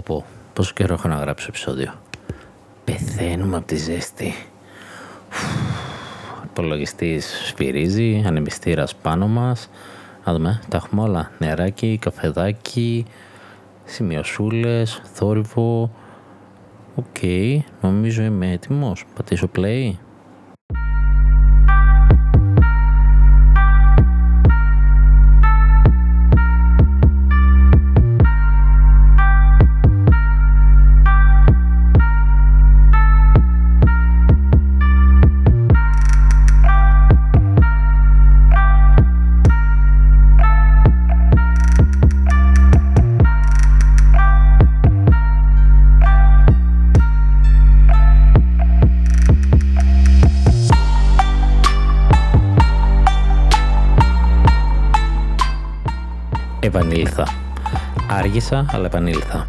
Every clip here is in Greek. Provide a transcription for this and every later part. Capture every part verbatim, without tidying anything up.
πω πω, πόσο καιρό έχω να γράψω επεισόδιο. Πεθαίνουμε από τη ζέστη. Υπολογιστής σφυρίζει, ανεμιστήρας πάνω μας. Να δούμε, τα έχουμε όλα. Νεράκι, καφεδάκι, σημειωσούλες, θόρυβο. Οκ, okay, νομίζω είμαι έτοιμος. Πατήσω play. Επανήλθα. Άργησα, αλλά επανήλθα.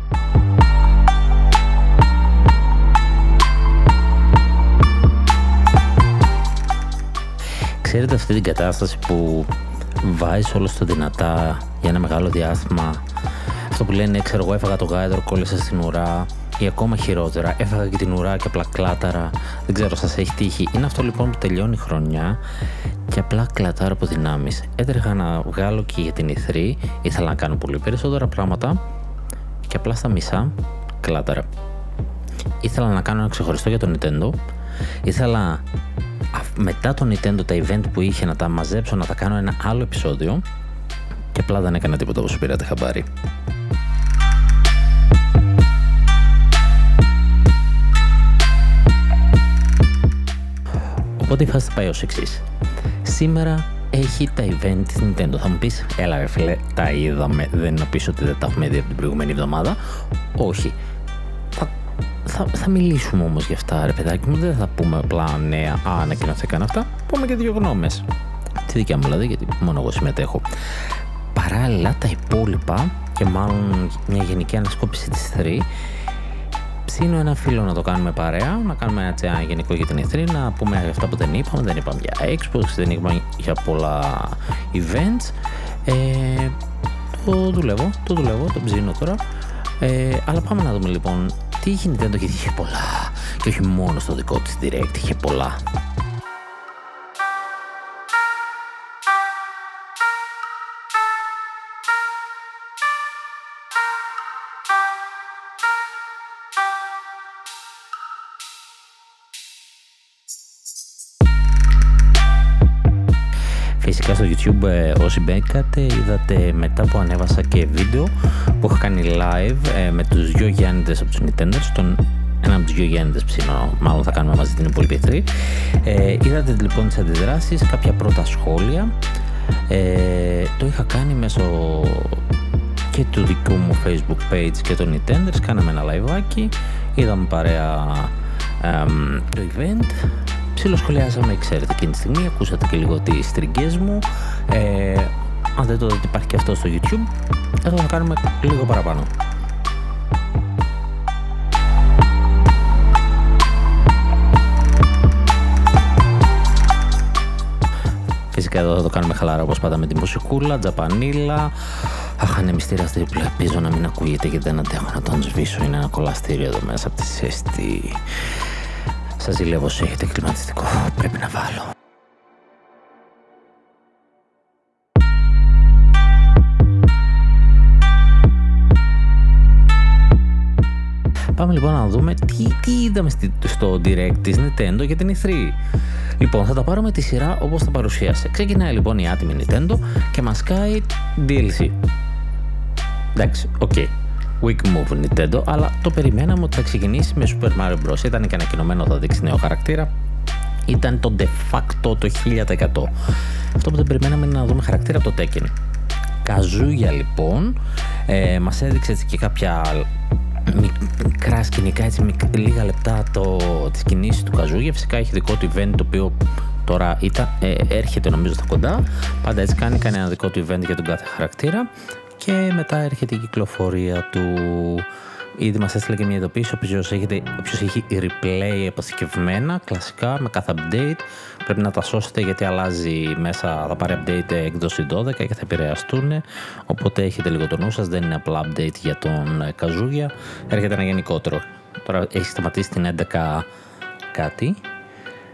Ξέρετε αυτή την κατάσταση που βάζεις όλο στο δυνατά για ένα μεγάλο διάστημα. Αυτό που λένε, ξέρω εγώ, έφαγα το γάιδρο, κόλλησα στην ουρά, ή ακόμα χειρότερα, έφαγα και την ουρά και απλά κλάταρα. Δεν ξέρω, σας έχει τύχει. Είναι αυτό λοιπόν που τελειώνει η χρονιά και απλά κλατάρω από δυνάμεις. Έτρεχα να βγάλω και για την ι θρι, ήθελα να κάνω πολύ περισσότερα πράγματα και απλά στα μισά κλάταρα. Ήθελα να κάνω ένα ξεχωριστό για το Nintendo. Ήθελα μετά το Nintendo τα event που είχε να τα μαζέψω, να τα κάνω ένα άλλο επεισόδιο και απλά δεν έκανα τίποτα, όπως πήρατε χαμπάρι. Οπότε η φάση πάει ως εξής. Σήμερα έχει τα event της Nintendo. Θα μου πεις, έλα ρε φίλε, τα είδαμε, δεν να πεις ότι δεν τα έχουμε δει από την προηγούμενη εβδομάδα. Όχι. Θα, θα, θα μιλήσουμε όμως για αυτά, ρε παιδάκι μου, δεν θα πούμε απλά νέα, α, ανακοινώθηκαν αυτά, πούμε και δύο γνώμες. Τη δικιά μου δηλαδή, γιατί μόνο εγώ συμμετέχω. Παράλληλα τα υπόλοιπα, και μάλλον μια γενική ανασκόπηση της ι θρι, ψήνω ένα φίλο να το κάνουμε παρέα, να κάνουμε ένα τσέα γενικό για την ι θρι, να πούμε αυτά που δεν είπαμε, δεν είπαμε για Xbox, δεν είπαμε για πολλά events. Ε, το δουλεύω, το δουλεύω, το ψήνω τώρα. Ε, αλλά πάμε να δούμε λοιπόν τι είχε η Nintendo, γιατί είχε πολλά. Και όχι μόνο στο δικό της direct, είχε πολλά. Φυσικά στο YouTube, όσοι μπήκατε, είδατε μετά που ανέβασα και βίντεο που έχω κάνει live με τους δυο Γιάννηδες από τους Nittenders, τον ένα από τους δυο Γιάννηδες ψήνω, μάλλον θα κάνουμε μαζί την υπόλοιπη ι θρι. Ε, είδατε λοιπόν τις αντιδράσεις, κάποια πρώτα σχόλια. Ε, το είχα κάνει μέσω και του δικού μου Facebook page και των Nittenders, κάναμε ένα liveάκι, είδαμε παρέα εμ, το event. Ψιλοσχολιάζαμε, ξέρετε, εκείνη τη στιγμή, ακούσατε και λίγο τις στριγκές μου. Ε, αν δεν το δείτε, υπάρχει και αυτό στο YouTube. Εδώ θα κάνουμε λίγο παραπάνω. Φυσικά εδώ θα το κάνουμε χαλάρα, όπως πάντα, με τη μουσικούλα, τζαπανίλα. Αχ, ανεμιστήρα τρίπλα, ελπίζω να μην ακούγεται γιατί δεν αντέχω να τον σβήσω. Είναι ένα κολαστήριο εδώ μέσα από τη ζέστη. Σας ζηλεύω όσοι έχετε κλιματιστικό, πρέπει να βάλω. Πάμε λοιπόν να δούμε τι, τι είδαμε στο direct της Nintendo για την ι θρι. Λοιπόν, θα τα πάρουμε τη σειρά όπως τα παρουσίασε. Ξεκινάει λοιπόν η άτιμη Nintendo και μας κάει ντι ελ σι. Εντάξει, οκ. Okay. Weak move Nintendo, αλλά το περιμέναμε ότι θα ξεκινήσει με Super Mario Bros. Ήταν και ανακοινωμένο θα δείξει νέο χαρακτήρα. Ήταν το de facto το χίλια τοις εκατό. Αυτό που δεν περιμέναμε είναι να δούμε χαρακτήρα από το Tekken. Kazuya λοιπόν, ε, μας έδειξε έτσι και κάποια μικρά σκηνικά, έτσι, μικ, λίγα λεπτά το, τις κινήσεις του Kazuya. Φυσικά έχει δικό του event το οποίο τώρα ήταν, ε, έρχεται νομίζω στα κοντά. Πάντα έτσι κάνει, κάνει ένα δικό του event για τον κάθε χαρακτήρα. Και μετά έρχεται η κυκλοφορία του Ήδη μας έστειλε και μια ειδοποίηση, όποιος έχει replay αποθηκευμένα, κλασικά, με κάθε update. Πρέπει να τα σώσετε γιατί αλλάζει μέσα, θα πάρει update έκδοση δώδεκα και θα επηρεαστούν. Οπότε έχετε λίγο το νου σας, δεν είναι απλά update για τον Kazuya. Έρχεται ένα γενικότερο. Τώρα έχει σταματήσει την έντεκα κάτι.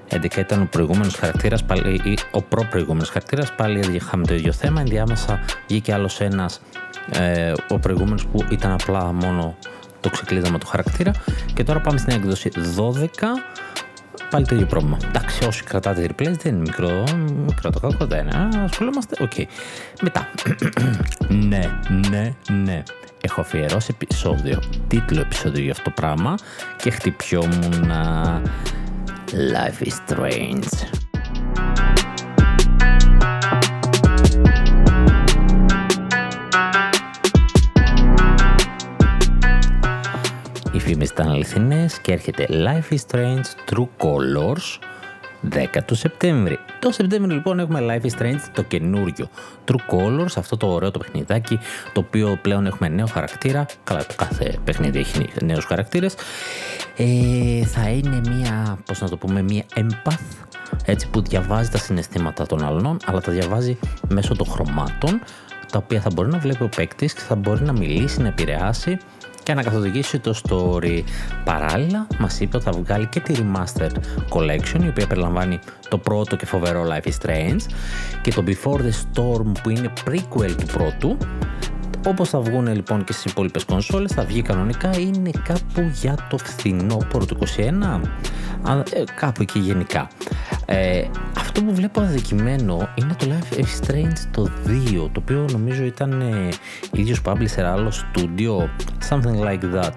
έντεκα ήταν ο προηγούμενος χαρακτήρας, πάλι, ή ο προ-προηγούμενος χαρακτήρας, πάλι είχαμε το ίδιο θέμα. Ενδιάμεσα βγήκε άλλος ένας, ε, ο προηγούμενος που ήταν απλά μόνο το ξεκλείδωμα του χαρακτήρα. Και τώρα πάμε στην έκδοση δώδεκα, πάλι το ίδιο πρόβλημα. Εντάξει, όσοι κρατάτε replays δεν είναι μικρό, μικρό το κακό, δεν είναι, ασχολούμαστε, οκ. Okay. Μετά, ναι, ναι, ναι. Έχω αφιερώσει επεισόδιο, τίτλο επεισόδιο για αυτό το πράγμα και χτυπιόμουν α, Life is Strange. Οι φήμες ήταν αληθινές και έρχεται Life is Strange True Colors δέκα του Σεπτέμβρη. Το Σεπτέμβριο λοιπόν έχουμε Life is Strange το καινούριο True Colors, αυτό το ωραίο το παιχνιδάκι, το οποίο πλέον έχουμε νέο χαρακτήρα. Καλά, το κάθε παιχνίδι έχει νέους χαρακτήρες. Ε, θα είναι μία, πώς να το πούμε, μία empath, έτσι, που διαβάζει τα συναισθήματα των άλλων, αλλά τα διαβάζει μέσω των χρωμάτων, τα οποία θα μπορεί να βλέπει ο παίκτης και θα μπορεί να μιλήσει, να επηρεάσει και να καθοδηγήσει το story. Παράλληλα, μας είπε ότι θα βγάλει και τη Remastered Collection, η οποία περιλαμβάνει το πρώτο και φοβερό Life is Strange και το Before the Storm, που είναι prequel του πρώτου. Όπως θα βγουν λοιπόν και στις υπόλοιπες κονσόλες, θα βγει κανονικά, είναι κάπου για το φθινόπωρο του είκοσι ένα, κάπου εκεί γενικά. Ε, αυτό που βλέπω αδικημένο είναι το Life is Strange το δύο, το οποίο νομίζω ήταν ε, ίδιος publisher, άλλο studio, something like that,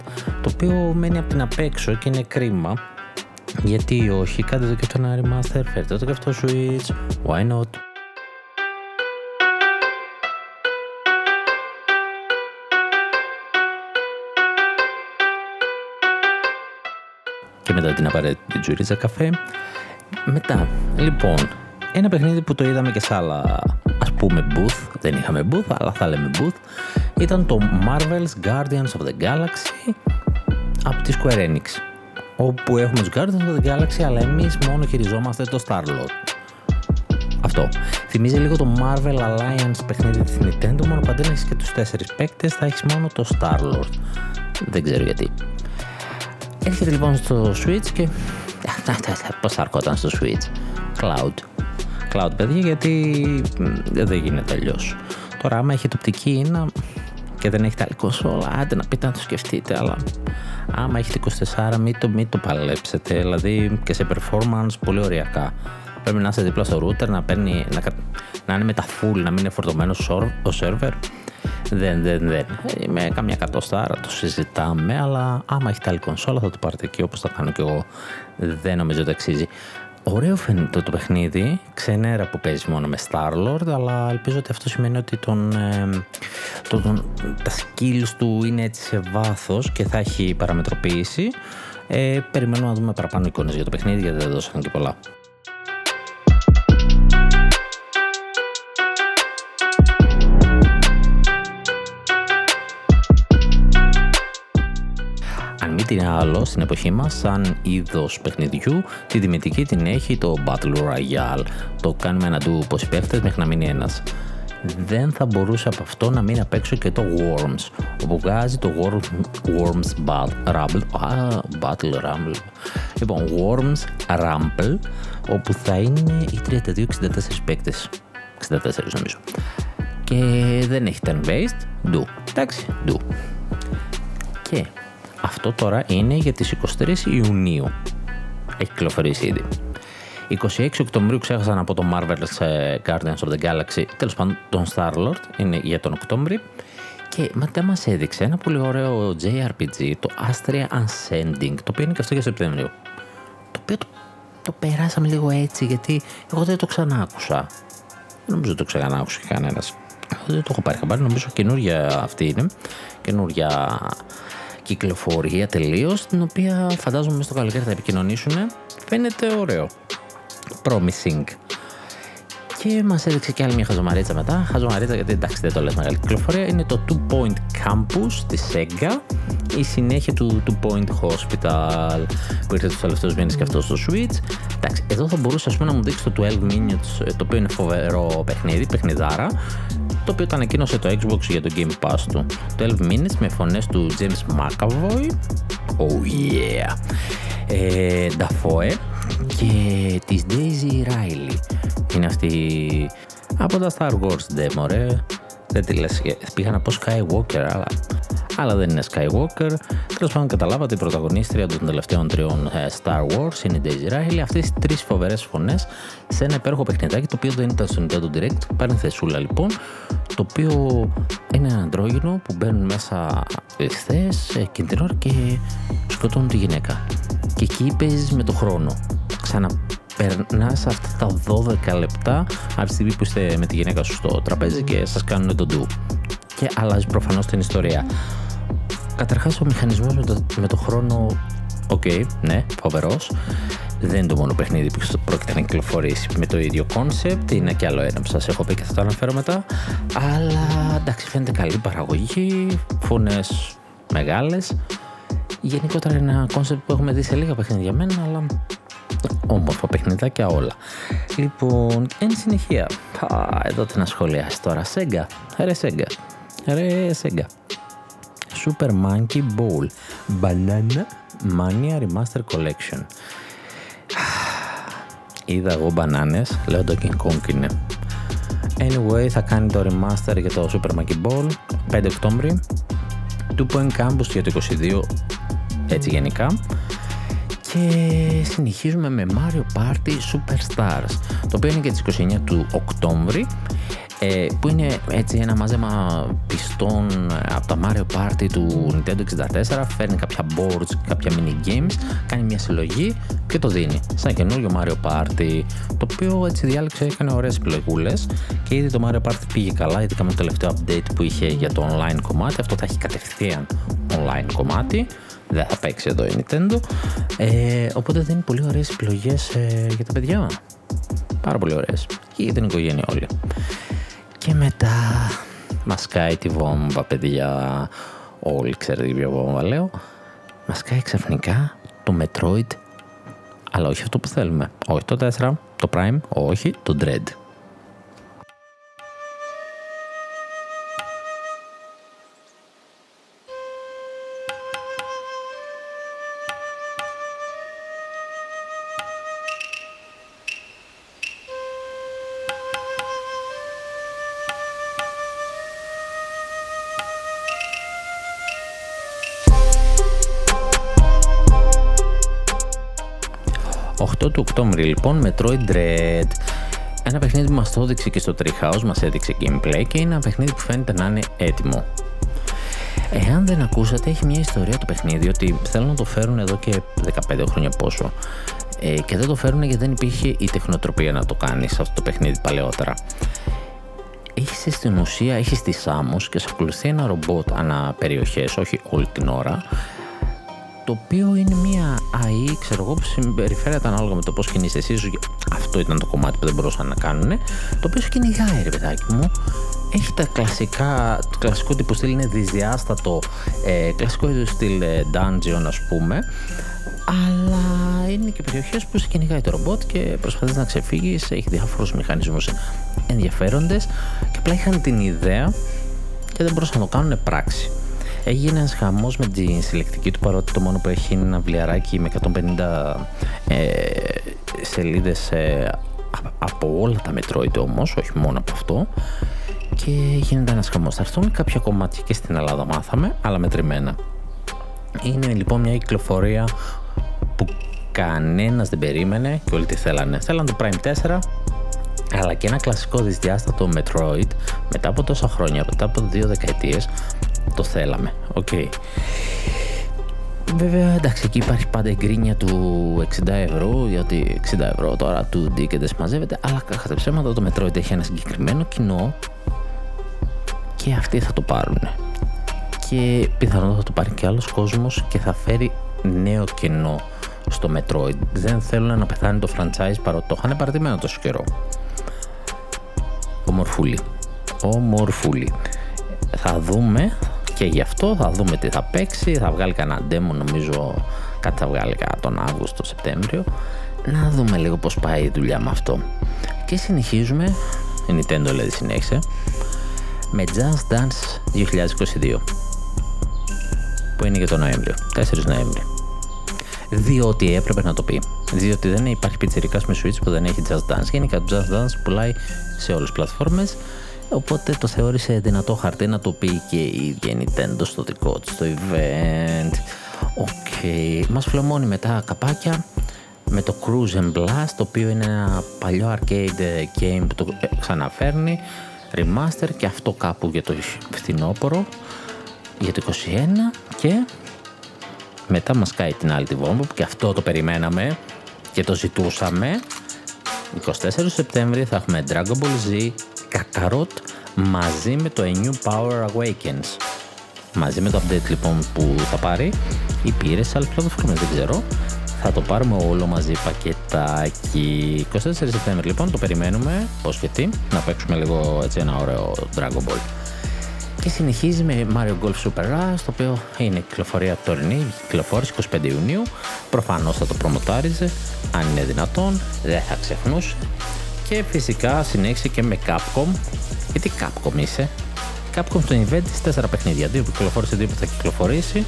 το οποίο μένει απ' την απέξω και είναι κρίμα. Γιατί όχι, κάντε το και αυτό ένα remaster, φέρτε το και αυτό Switch, why not? Και μετά την απαραίτητη τζουρίτσα καφέ. Μετά, λοιπόν, ένα παιχνίδι που το είδαμε και σε άλλα, ας πούμε, booth, δεν είχαμε booth, αλλά θα λέμε booth, ήταν το Marvel's Guardians of the Galaxy από τη Square Enix, όπου έχουμε τους Guardians of the Galaxy, αλλά εμείς μόνο χειριζόμαστε το Star-Lord. Αυτό. Θυμίζει λίγο το Marvel Alliance παιχνίδι της Nintendo, μόνο παντού έχεις και τους τέσσερις παίκτες, θα έχεις μόνο το Star-Lord. Δεν ξέρω γιατί. Έρχεται λοιπόν στο Switch και πώς θα αρκόταν στο Switch Cloud Cloud παιδιά, γιατί δεν γίνεται αλλιώς. Τώρα άμα έχετε οπτική ένα και δεν έχετε άλλη κονσόλα, άντε να πείτε να το σκεφτείτε, αλλά άμα έχετε είκοσι τέσσερα μην το, μην το παλέψετε, δηλαδή και σε performance πολύ ωριακά. Πρέπει να είστε δίπλα στο router, να, παίρνει, να, να είναι με τα full, να μην είναι φορτωμένο ο server. Δεν, δεν, δεν. Με καμιά κατοστάρα το συζητάμε, αλλά άμα έχετε άλλη κονσόλα θα το πάρετε εκεί, όπως θα κάνω κι εγώ. Δεν νομίζω ότι αξίζει. Ωραίο φαίνεται το παιχνίδι, ξενέρα που παίζει μόνο με Star-Lord, αλλά ελπίζω ότι αυτό σημαίνει ότι τον, τον, τον, τα skills του είναι έτσι σε βάθος και θα έχει παραμετροποίηση. Ε, περιμένουμε να δούμε παραπάνω εικόνες για το παιχνίδι, γιατί δεν δώσαν και πολλά. Τι άλλο στην εποχή μας, σαν είδος παιχνιδιού, τη τιμητική την έχει το Battle Royale. Το κάνουμε ένα ντου πόσοι παίχτες μέχρι να μείνει ένας. Δεν θα μπορούσε από αυτό να μην απέξω και το Worms, όπου βγάζει το Worms Rumble. Α, Battle Rumble. Λοιπόν, Worms Rumble, όπου θα είναι οι τριάντα δύο εξήντα τέσσερα παίκτες. εξήντα τέσσερα νομίζω. Και δεν έχει turn-based. Ντου. Εντάξει, ντου. Και αυτό τώρα είναι για τις εικοστή τρίτη Ιουνίου. Έχει κυκλοφορήσει ήδη. εικοστή έκτη Οκτωβρίου ξέχασα να πω το Marvel's Guardians of the Galaxy. Τέλος πάντων, τον Star-Lord είναι για τον Οκτώβρη. Και μετά μας έδειξε ένα πολύ ωραίο τζέι αρ πι τζι, το Astria Ascending, το οποίο είναι και αυτό για Σεπτέμβριο. Το οποίο το, το περάσαμε λίγο έτσι, γιατί εγώ δεν το ξανά άκουσα. Δεν νομίζω το ξανά άκουσε κανένας. Δεν το έχω πάρει χαμπάρι, νομίζω καινούρια αυτή είναι. Καινούρια κυκλοφορία τελείως, την οποία φαντάζομαι στο καλοκαίρι θα επικοινωνήσουν. Φαίνεται ωραίο. Promising. Και μας έδειξε και άλλη μια χαζομαρίτσα μετά. Χαζομαρίτσα γιατί εντάξει δεν το λες μεγάλη κυκλοφορία. Είναι το Two Point Campus της Sega, η συνέχεια του Two Point Hospital που ήρθε τους τελευταίους μήνες και αυτό στο Switch. Εντάξει, εδώ θα μπορούσε ας πούμε, να μου δείξει το twelve minutes, το οποίο είναι φοβερό παιχνίδι, παιχνιδάρα, το οποίο το ανακοίνωσε το Xbox για το Game Pass του. twelve minutes με φωνές του James McAvoy. Oh yeah! Ε, Dafoe και της Daisy Ridley. Είναι αυτή από τα Star Wars demo, ρε. Δεν τη λες, πήγα να πω Skywalker, αλλά, αλλά δεν είναι Skywalker. Τέλος πάντων, καταλάβατε, η πρωταγωνίστρια των τελευταίων τριών Star Wars είναι η Daisy Ridley. Αυτές τις τρεις φοβερές φωνές σε ένα υπέροχο παιχνιδάκι, το οποίο δεν ήταν στο Nintendo Direct, παρενθεσούλα λοιπόν, το οποίο είναι ένα αντρόγινο που μπαίνουν μέσα εχθές εκείνη την ώρα και σκοτώνουν τη γυναίκα. Και εκεί παίζεις με το χρόνο. Ξαναπερνάς αυτά τα δώδεκα λεπτά από τη στιγμή που είστε με τη γυναίκα σου στο τραπέζι και σας κάνουν το ντου. Και αλλάζει προφανώς την ιστορία. Καταρχάς ο μηχανισμός με το, με το χρόνο, οκ, okay, ναι, φοβερός. Δεν είναι το μόνο παιχνίδι που πρόκειται να κυκλοφορήσει με το ίδιο concept. Είναι και άλλο ένα που σας έχω πει και θα το αναφέρω μετά. Αλλά εντάξει, φαίνεται καλή παραγωγή, φωνές μεγάλες. Γενικότερα είναι ένα concept που έχουμε δει σε λίγα παιχνίδια για μένα, αλλά όμορφα παιχνιδάκια όλα. Λοιπόν, εν συνεχεία, α, εδώ τι να σχολιάσει τώρα. Sega, ρε Sega, ρε Sega. Super Monkey Ball Banana Mania Remaster Collection. Είδα εγώ μπανάνες, λέω το King Kong είναι. Anyway, θα κάνει το remaster για το Super Monkey Ball πέντε Οκτωβρίου. Two Point Campus για το είκοσι δύο, έτσι γενικά. Και συνεχίζουμε με Mario Party Superstars, το οποίο είναι και τις είκοσι εννέα του Οκτωβρίου, που είναι έτσι ένα μάζεμα πιστών από τα Mario Party του Nintendo εξήντα τέσσερα. Φέρνει κάποια boards, κάποια mini games, κάνει μια συλλογή και το δίνει σαν καινούριο Mario Party, το οποίο έτσι διάλεξε, έκανε ωραίες επιλογούλες και ήδη το Mario Party πήγε καλά, ειδικά με το τελευταίο update που είχε για το online κομμάτι. Αυτό θα έχει κατευθείαν online κομμάτι, δεν θα παίξει εδώ η Nintendo, ε, οπότε δίνει πολύ ωραίες επιλογές ε, για τα παιδιά, πάρα πολύ ωραίες, και για την οικογένεια όλη. Και μετά μας κάει τη βόμβα, παιδιά, όλοι ξέρετε ποια βόμβα λέω. Μας κάει ξαφνικά το Metroid, αλλά όχι αυτό που θέλουμε, όχι το τέσσερα, το Prime, όχι το Dread. οκτώ του Οκτωβρίου λοιπόν, Metroid Dread. Ένα παιχνίδι που μας το έδειξε και στο Treehouse, μας έδειξε gameplay και είναι ένα παιχνίδι που φαίνεται να είναι έτοιμο. Εάν δεν ακούσατε, έχει μια ιστορία το παιχνίδι, ότι θέλουν να το φέρουν εδώ και δεκαπέντε χρόνια πόσο, ε, και δεν το φέρουν γιατί δεν υπήρχε η τεχνοτροπία να το κάνει σε αυτό το παιχνίδι παλαιότερα. Έχεις στην ουσία, έχεις τη Σάμος και σε ακολουθεί ένα ρομπότ ανά περιοχές, όχι όλη την ώρα, το οποίο είναι μια έι άι, ξέρω εγώ, που συμπεριφέρεται ανάλογα με το πώς κινείσαι εσύ. Αυτό ήταν το κομμάτι που δεν μπορούσαν να κάνουνε, το οποίο σου κυνηγάει, ρε παιδάκι μου. Έχει τα κλασικά, το κλασικό τύπο στυλ είναι δυσδιάστατο, ε, κλασικό στυλ ε, dungeon ας πούμε, αλλά είναι και περιοχές που σε κυνηγάει το ρομπότ και προσπαθείς να ξεφύγεις, έχει διάφορους μηχανισμούς ενδιαφέροντες και απλά είχαν την ιδέα και δεν μπορούσαν να το κάνουν πράξη. Έγινε ένας χαμός με τη συλλεκτική του, παρότι το μόνο που έχει είναι ένα βιβλιαράκι με εκατόν πενήντα ε, σελίδες ε, από όλα τα Metroid όμως, όχι μόνο από αυτό, και γίνεται ένας χαμός. Θα έρθουν κάποια κομμάτια και στην Ελλάδα μάθαμε, αλλά μετρημένα. Είναι λοιπόν μια κυκλοφορία που κανένας δεν περίμενε και όλοι τι θέλανε. Θέλανε το Prime τέσσερα, αλλά και ένα κλασικό δυσδιάστατο Metroid μετά από τόσα χρόνια, μετά από δύο δεκαετίες, το θέλαμε, οκ. Okay. Βέβαια, εντάξει, εκεί υπάρχει πάντα η γκρίνια του εξήντα ευρώ, γιατί εξήντα ευρώ τώρα δύο ντι και δεν συμμαζεύεται, αλλά κατά ψέματα το Metroid έχει ένα συγκεκριμένο κοινό και αυτοί θα το πάρουν. Και πιθανότατα θα το πάρει και άλλος κόσμος και θα φέρει νέο κοινό στο Metroid. Δεν θέλουν να πεθάνει το franchise, παρότι το είχαν παρατημένο τόσο καιρό. Ομορφούλη. Ομορφούλη. Θα δούμε και γι' αυτό, θα δούμε τι θα παίξει. Θα βγάλει κανένα demo, νομίζω κάτι θα βγάλει τον Αύγουστο, Σεπτέμβριο. Να δούμε λίγο πώς πάει η δουλειά με αυτό. Και συνεχίζουμε, η Nintendo δηλαδή συνέχισε, με Just Dance είκοσι είκοσι δύο, που είναι για τον Νοέμβριο, τέσσερις Νοέμβρη. Διότι έπρεπε να το πει. Διότι δεν υπάρχει πιτσιρικάς με Switch που δεν έχει Just Dance. Γενικά το Just Dance πουλάει σε όλες τις πλατφόρμες, οπότε το θεώρησε δυνατό χαρτί να το πει και η ίδια Nintendo στο δικό της το event. Οκ, okay. Μας φλωμώνει μετά καπάκια με το Cruise and Blast, το οποίο είναι ένα παλιό arcade game που το ξαναφέρνει remaster, και αυτό κάπου για το φθινόπωρο, για το είκοσι ένα. Και μετά μας κάει την άλλη τη βόμβα, που και αυτό το περιμέναμε και το ζητούσαμε. εικοστή τέταρτη Σεπτέμβρη θα έχουμε Dragon Ball Z Kakarot μαζί με το A New Power Awakens, μαζί με το update λοιπόν που θα πάρει ή πήρε σε άλλες πλατφόρμες, δεν ξέρω. Θα το πάρουμε όλο μαζί πακετάκι. εικοστή τέταρτη Σεπτέμβρη λοιπόν, το περιμένουμε πως και τι, να παίξουμε λίγο έτσι ένα ωραίο Dragon Ball. Και συνεχίζει με Mario Golf Super Rush, το οποίο είναι κυκλοφορία τωρινή, κυκλοφόρηση εικοστή πέμπτη Ιουνίου. Προφανώς θα το προμοτάριζε, αν είναι δυνατόν, δεν θα ξεχνούσε. Και φυσικά συνέχισε και με Capcom. Γιατί Capcom είσαι? Capcom στο event στις τέσσερα παιχνίδια, δύο που κυκλοφόρησε, δύο που θα κυκλοφορήσει.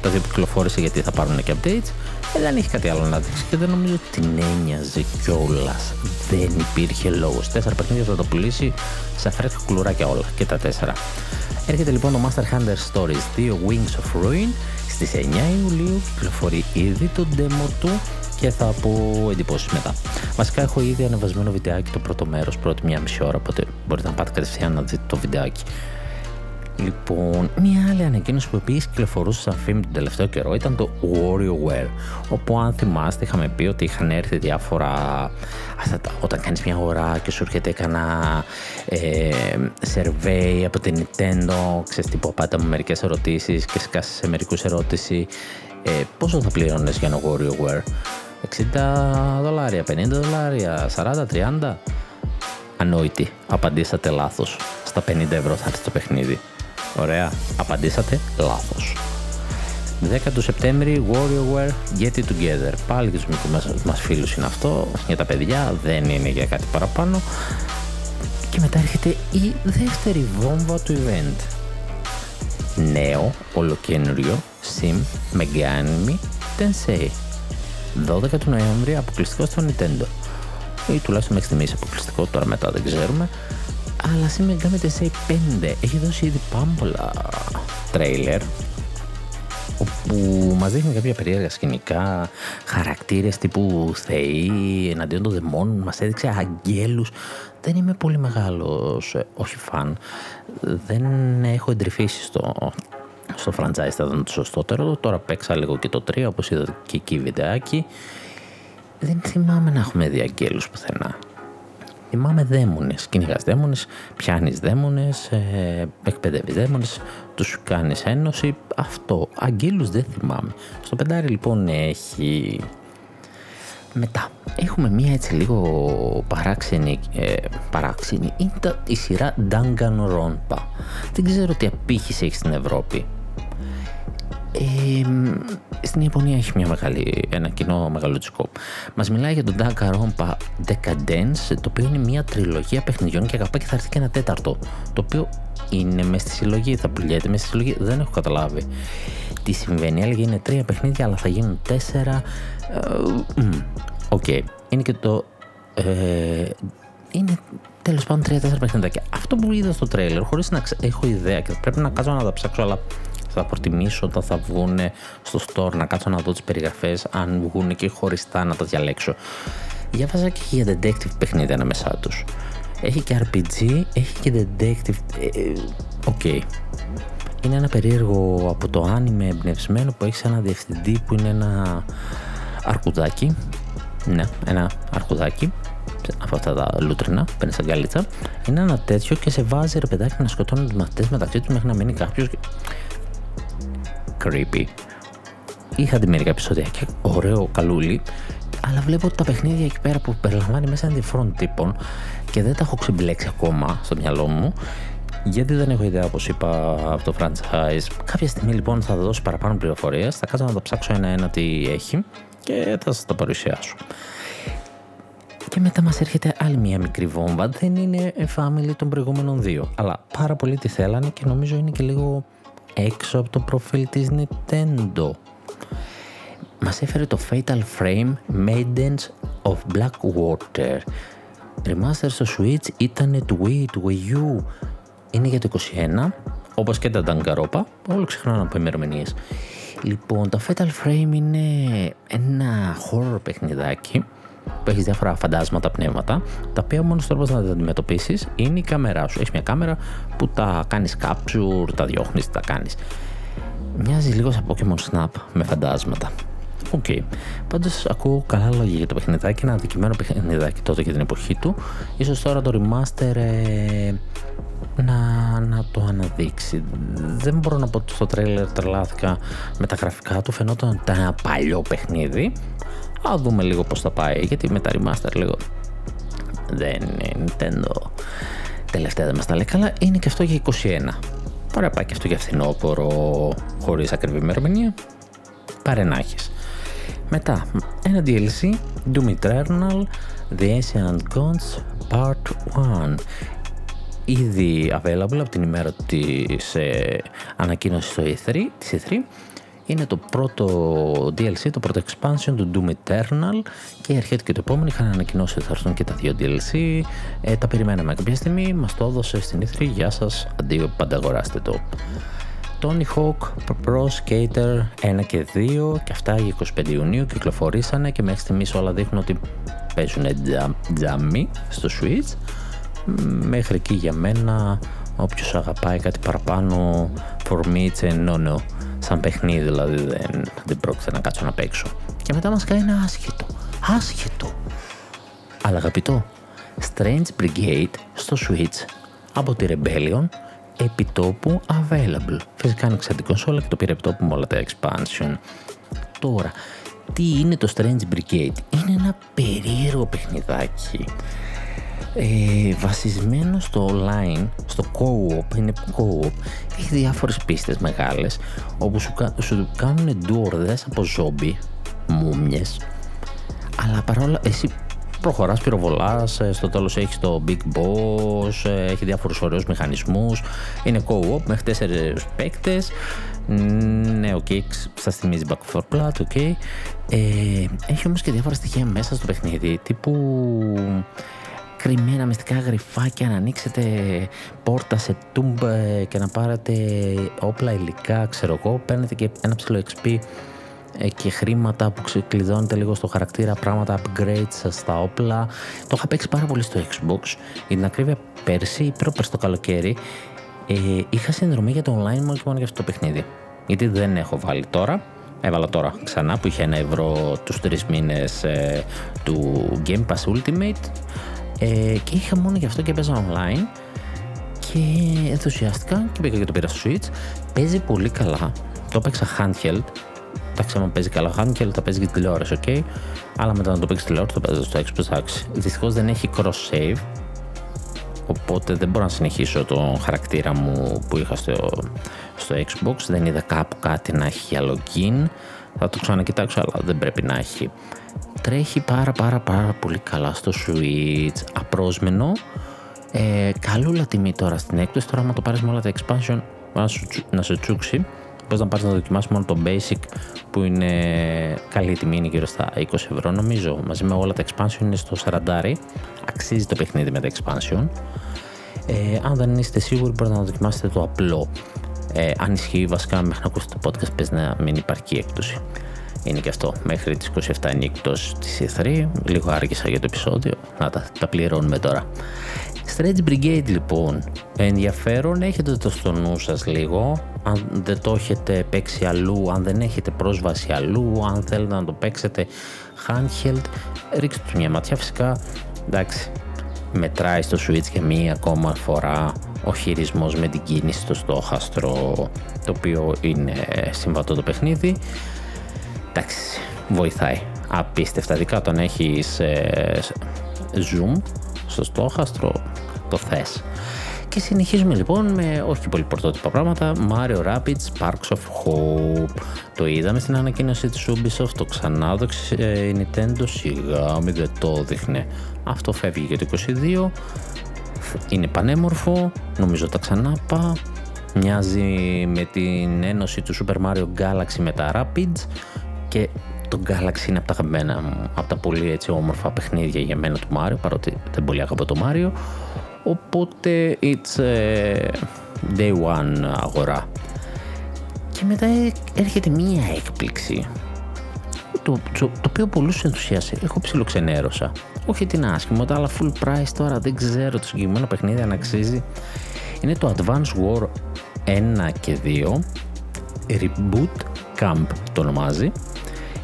Τα δύο που κυκλοφόρησε γιατί θα πάρουν και updates. Ε, δεν είχε κάτι άλλο να δείξει και δεν νομίζω ότι την ένοιαζε κιόλας. Δεν υπήρχε λόγος. Τέσσερα παιχνίδια θα το πουλήσει σαν φρέσκα κουλουράκια όλα και τα τέσσερα. Έρχεται λοιπόν το Master Hunter Stories δύο Wings of Ruin στις εννιά Ιουλίου. Κυκλοφορεί ήδη το demo του και θα πω εντυπώσεις μετά. Βασικά έχω ήδη ανεβασμένο βιντεάκι το πρώτο μέρος, πρώτη μία μισή ώρα, οπότε μπορείτε να πάτε κατευθείαν να δείτε το βιντεάκι. Λοιπόν, μια άλλη ανακοίνωση που επίσης κυκλοφορούσε σαν φήμη τον τελευταίο καιρό ήταν το WarioWare, όπου αν θυμάστε είχαμε πει ότι είχαν έρθει διάφορα, αυτά τα, όταν κάνεις μια αγορά και σου έρχεται κανένα ε, survey από την Nintendo, ξέρεις τύπου απάτα με μερικές ερωτήσεις και σκάσεις σε μερικούς ερώτηση ε, πόσο θα πληρώνεις για ένα WarioWare, εξήντα δολάρια, πενήντα δολάρια, σαράντα, τριάντα. Ανόητη, απαντήσατε λάθος, στα πενήντα ευρώ θα έρθει το παιχνίδι. Ωραία, απαντήσατε λάθος. δέκα του Σεπτέμβρη, WarioWare Get It Together. Πάλι και τους μικρούς μας φίλους είναι αυτό, για τα παιδιά, δεν είναι για κάτι παραπάνω. Και μετά έρχεται η δεύτερη βόμβα του event. Νέο, ολοκένουριο, Shin Megami Tensei. δώδεκα του Νοέμβρη, αποκλειστικό στο Nintendo. Ή τουλάχιστον μέχρι στιγμής αποκλειστικό, τώρα μετά δεν ξέρουμε. Αλλά σήμερα κάνετε σε πέντε, έχει δώσει ήδη πάμπολα τρέιλερ, όπου μας δείχνει κάποια περίεργα σκηνικά, χαρακτήρες τύπου θεοί εναντίον των δαιμόνων, μας έδειξε αγγέλους. Δεν είμαι πολύ μεγάλος, όχι φαν, δεν έχω εντρυφήσει στο, στο franchise, θα ήταν το σωστότερο. Τώρα παίξα λίγο και το τρία, όπως είδατε και εκεί βιντεάκι. Δεν θυμάμαι να έχουμε δει αγγέλους πουθενά. Θυμάμαι δαίμονες, κυνηγάς δαίμονες, πιάνεις δαίμονες, ε, εκπαιδεύεις δαίμονες, τους κάνεις ένωση, αυτό. Αγγέλους δεν θυμάμαι. Στο πεντάρι λοιπόν έχει... Μετά έχουμε μία έτσι λίγο παράξενη, ε, παράξενη, είναι η σειρά Danganronpa. Δεν ξέρω τι απήχηση έχει στην Ευρώπη. Ε, στην Ιαπωνία έχει μια μεγάλη, ένα κοινό μεγαλοτσικό. Μας μιλάει για τον Danganronpa Decadence, το οποίο είναι μια τριλογία παιχνιδιών και αγαπά, και θα έρθει και ένα τέταρτο, το οποίο είναι μες στη συλλογή, θα πουλιέται μες στη συλλογή, δεν έχω καταλάβει τι συμβαίνει. Έλεγε είναι τρία παιχνίδια αλλά θα γίνουν τέσσερα. Οκ, ε, okay. Είναι και το ε, είναι τέλος πάντων τρία τέσσερα παιχνιδάκια. Αυτό που είδα στο τρέιλερ, χωρίς να ξε... έχω ιδέα και πρέπει να κάτσω να τα ψάξω, αλλά θα προτιμήσω όταν θα βγουν στο store να κάτσω να δω τις περιγραφές, αν βγουν και χωριστά να τα διαλέξω. Διάβαζα και για detective παιχνίδια ανάμεσά τους. Έχει και αρ πι τζι, έχει και detective. Οκ. Okay. Είναι ένα περίεργο από το άνιμε εμπνευσμένο που έχει ένα διευθυντή που είναι ένα αρκουδάκι. Ναι, ένα αρκουδάκι. Από αυτά τα λούτρινα, παίρνει σαν γκαλίτσα. Είναι ένα τέτοιο και σε βάζει ρε παιδάκι να σκοτώνει τους μαθητές μεταξύ τους μέχρι να μείνει κάποιος. Creepy. Είχα τη μερικά επεισόδια και ωραίο καλούλι, αλλά βλέπω ότι τα παιχνίδια εκεί πέρα που περιλαμβάνει μέσα ενδιαφέρον τύπων και δεν τα έχω ξεμπλέξει ακόμα στο μυαλό μου, γιατί δεν έχω ιδέα, όπως είπα, από το franchise. Κάποια στιγμή λοιπόν θα δώσω παραπάνω πληροφορίες, θα κάτσω να το ψάξω ένα-ένα τι έχει και θα σας τα παρουσιάσω. Και μετά μας έρχεται άλλη μια μικρή βόμβα, δεν είναι family των προηγούμενων δύο, αλλά πάρα πολύ τη θέλανε και νομίζω είναι και λίγο έξω από το προφίλ της Nintendo. Μας έφερε το Fatal Frame Maidens of Blackwater. Remaster στο Switch, ήταν του Wii, του Wii U. Είναι για το είκοσι ένα, όπως και τα Danganronpa, όλο ξεχνάω από ημερομηνίες. Λοιπόν, το Fatal Frame είναι ένα horror παιχνιδάκι που έχει διάφορα φαντάσματα, πνεύματα, τα οποία ο μόνος τρόπος να τα αντιμετωπίσεις είναι η κάμερά σου. Έχεις μια κάμερα που τα κάνεις capture, τα διώχνεις, τα κάνεις. Μοιάζει λίγο σαν Pokemon Snap με φαντάσματα. Οκ. Okay. Πάντως ακούω καλά λόγια για το παιχνιδάκι, ένα αντικειμένο παιχνιδάκι τότε για την εποχή του. Ίσως τώρα το remaster ε, να, να το αναδείξει. Δεν μπορώ να πω ότι στο trailer τρελάθηκα με τα γραφικά του, φαινόταν ένα παλιό παιχνίδι. Α, δούμε λίγο πώς θα πάει, γιατί με τα remaster λίγο δεν είναι Nintendo. Τελευταία δεν μας τα λέει καλά, είναι και αυτό για είκοσι ένα. Ωραία, πάει και αυτό για φθινόπωρο, χωρίς ακριβή ημερομηνία. Παρενάχεις. Μετά, ένα ντι ελ σι, Doom Eternal, The Ancient Gods Part ένα. Ήδη available από την ημέρα της ε, ανακοίνωσης στο ι θρι, της ι θρι. Είναι το πρώτο ντι ελ σι, το πρώτο expansion του Doom Eternal και έρχεται και το επόμενο. Είχαν ανακοινώσει ότι θα έρθουν και τα δύο ντι ελ σι. Ε, τα περιμέναμε κάποια στιγμή, μας το έδωσε στην ι θρι. Γεια σας, αντί πάντα αγοράστε το. Tony Hawk Pro Skater ένα και δύο, και αυτά οι εικοστή πέμπτη Ιουνίου κυκλοφορήσανε και μέχρι στιγμής όλα δείχνουν ότι παίζουν τζα, τζαμί στο Switch. Μέχρι εκεί για μένα, όποιος αγαπάει κάτι παραπάνω, for me it's a no-no. Σαν παιχνίδι δηλαδή δεν, δεν πρόκειται να κάτσω να παίξω. Και μετά μας κάνει ένα άσχετο, άσχετο, αλλά αγαπητό, Strange Brigade στο Switch από τη Rebellion, επιτόπου available. Φυσικά άνοιξα την κονσόλα και το πήρε επιτόπου με όλα τα expansion. Τώρα, τι είναι το Strange Brigade? Είναι ένα περίεργο παιχνιδάκι. Ε, βασισμένο στο online, στο co-op, είναι co-op, έχει διάφορες πίστες μεγάλες όπου σου, σου κάνουν ντουορδές από ζόμπι, μούμιες, αλλά παρόλα εσύ προχωράς, πυροβολάς, στο τέλος έχεις το big boss, έχει διάφορους ωραίους μηχανισμούς, είναι co-op μέχρι τέσσερις παίκτες. Ναι, οκ, okay, σας θυμίζει Back φορ Blood, okay. ε, έχει όμως και διάφορα στοιχεία μέσα στο παιχνίδι, τύπου κρυμμένα μυστικά γρυφάκια, να ανοίξετε πόρτα σε τούμπ και να πάρετε όπλα, υλικά, ξέρω εγώ, παίρνετε και ένα ψηλό εξ πι και χρήματα που ξεκλειδώνετε λίγο στο χαρακτήρα, πράγματα, upgrades σας στα όπλα. Το είχα παίξει πάρα πολύ στο Xbox, για την ακρίβεια πέρσι ή πρόπερσι το καλοκαίρι, ε, είχα συνδρομή για το online μόλις μόνο για αυτό το παιχνίδι, γιατί δεν έχω βάλει τώρα. Έβαλα τώρα ξανά που είχε ένα ευρώ τους τρεις μήνες ε, του Game Pass Ultimate. Ε, και είχα μόνο γι' αυτό και παίζα online και ενθουσιάστηκα και πήγα και το πήρα στο Switch. Παίζει πολύ καλά, το παίξα handheld, εντάξει άμα παίζει καλά handheld θα παίζει και τηλεόραση, ok, αλλά μετά να το παίξει τηλεόραση το παίζει στο Xbox X. Δυστυχώς δεν έχει cross save, οπότε δεν μπορώ να συνεχίσω τον χαρακτήρα μου που είχα στο, στο Xbox, δεν είδα κάπου κάτι να έχει για login, θα το ξανακοιτάξω αλλά δεν πρέπει να έχει. Τρέχει πάρα πάρα πάρα πολύ καλά στο Switch, απρόσμενο, ε, καλούλα τιμή τώρα στην έκπτωση. Τώρα άμα το πάρεις με όλα τα expansion να σου, να σου τσούξει, μπορείς να πάρεις να δοκιμάσεις μόνο το basic που είναι καλή τιμή, είναι γύρω στα είκοσι ευρώ νομίζω, μαζί με όλα τα expansion είναι στο σαράντα. Αξίζει το παιχνίδι με τα expansion. ε, αν δεν είστε σίγουροι μπορείτε να δοκιμάσετε το απλό, ε, αν ισχύει βασικά μέχρι να ακούσετε το podcast, πες να μην υπάρχει έκπτωση. Είναι και αυτό, μέχρι τις είκοσι εφτά είναι εκτός της ι θρι, λίγο άργησα για το επεισόδιο, να τα, τα πληρώνουμε τώρα. Strange Brigade λοιπόν, ενδιαφέρον, έχετε το στο νου σας λίγο, αν δεν το έχετε παίξει αλλού, αν δεν έχετε πρόσβαση αλλού, αν θέλετε να το παίξετε handheld, ρίξτε του μια ματιά. Φυσικά, εντάξει, μετράει στο Switch και μία ακόμα φορά ο χειρισμός με την κίνηση στο στόχαστρο, το οποίο είναι συμβατό το παιχνίδι. Εντάξει, βοηθάει απίστευτα, δικά τον έχεις ε, zoom στο στόχαστρο, το θες. Και συνεχίζουμε λοιπόν με όχι πολύ πρωτότυπα πράγματα, Mario Rabbids Sparks of Hope. Το είδαμε στην ανακοίνωση της Ubisoft, το ξανάδοξε η Nintendo, σιγά μην δεν το δείχνε. Αυτό φεύγει για το είκοσι δύο, είναι πανέμορφο, νομίζω τα ξανάπα. Μοιάζει με την ένωση του Super Mario Galaxy με τα Rapids και το Galaxy είναι από τα αγαπημένα μου, από τα πολύ έτσι όμορφα παιχνίδια για μένα του Mario, παρότι δεν πολύ αγαπώ το Mario, οπότε it's day one αγορά. Και μετά έρχεται μία έκπληξη, το, το, το οποίο πολλούς ενθουσίασε, εγώ ψιλοξενέρωσα, όχι την άσχημο, αλλά full price τώρα δεν ξέρω το συγκεκριμένο παιχνίδι αν αξίζει. Είναι το Advance War ένα και δύο, Reboot Camp το ονομάζει.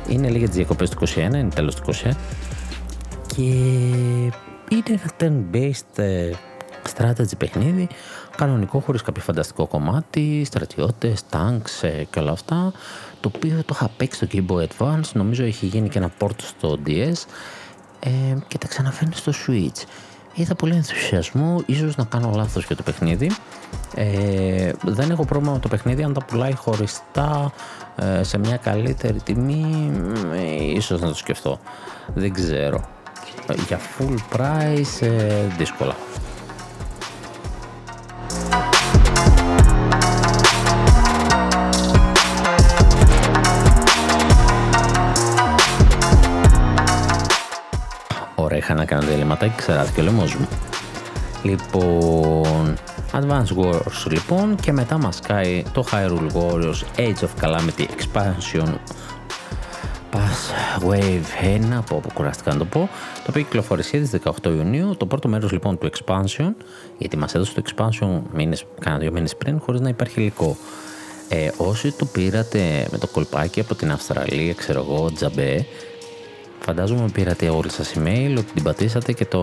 Είναι λίγες τις διακοπές του είκοσι ένα, είναι τέλος του είκοσι ένα και είναι ένα turn-based strategy παιχνίδι, κανονικό χωρίς κάποιο φανταστικό κομμάτι, στρατιώτες, tanks και όλα αυτά, το οποίο το είχα παίξει στο Game Boy Advance, νομίζω έχει γίνει και ένα port στο ντι ες ε, και τα ξαναφέρνει στο Switch. Είδα πολύ ενθουσιασμό, ίσως να κάνω λάθος για το παιχνίδι. Ε, δεν έχω πρόβλημα με το παιχνίδι, αν τα πουλάει χωριστά ε, σε μια καλύτερη τιμή, ε, ίσως να το σκεφτώ. Δεν ξέρω. Ε, για full price, ε, δύσκολα. Είχα να κάνω διαλυματάκι, ξεράθηκε και ο λαιμός μου. Λοιπόν, Advanced Wars λοιπόν, και μετά μας κάει το Hyrule Warriors Age of Calamity Expansion Pass Wave ένα, που κουράστηκα να το πω, το οποίο κυκλοφορήσε στις δεκαοκτώ Ιουνίου, το πρώτο μέρος λοιπόν του Expansion, γιατί μας έδωσε το Expansion μήνες, κάνα δύο μήνες πριν, χωρίς να υπάρχει υλικό. Ε, όσοι το πήρατε με το κολπάκι από την Αυστραλία, ξέρω εγώ, τζαμπέ, φαντάζομαι πήρατε όλοι σας email ότι την πατήσατε και το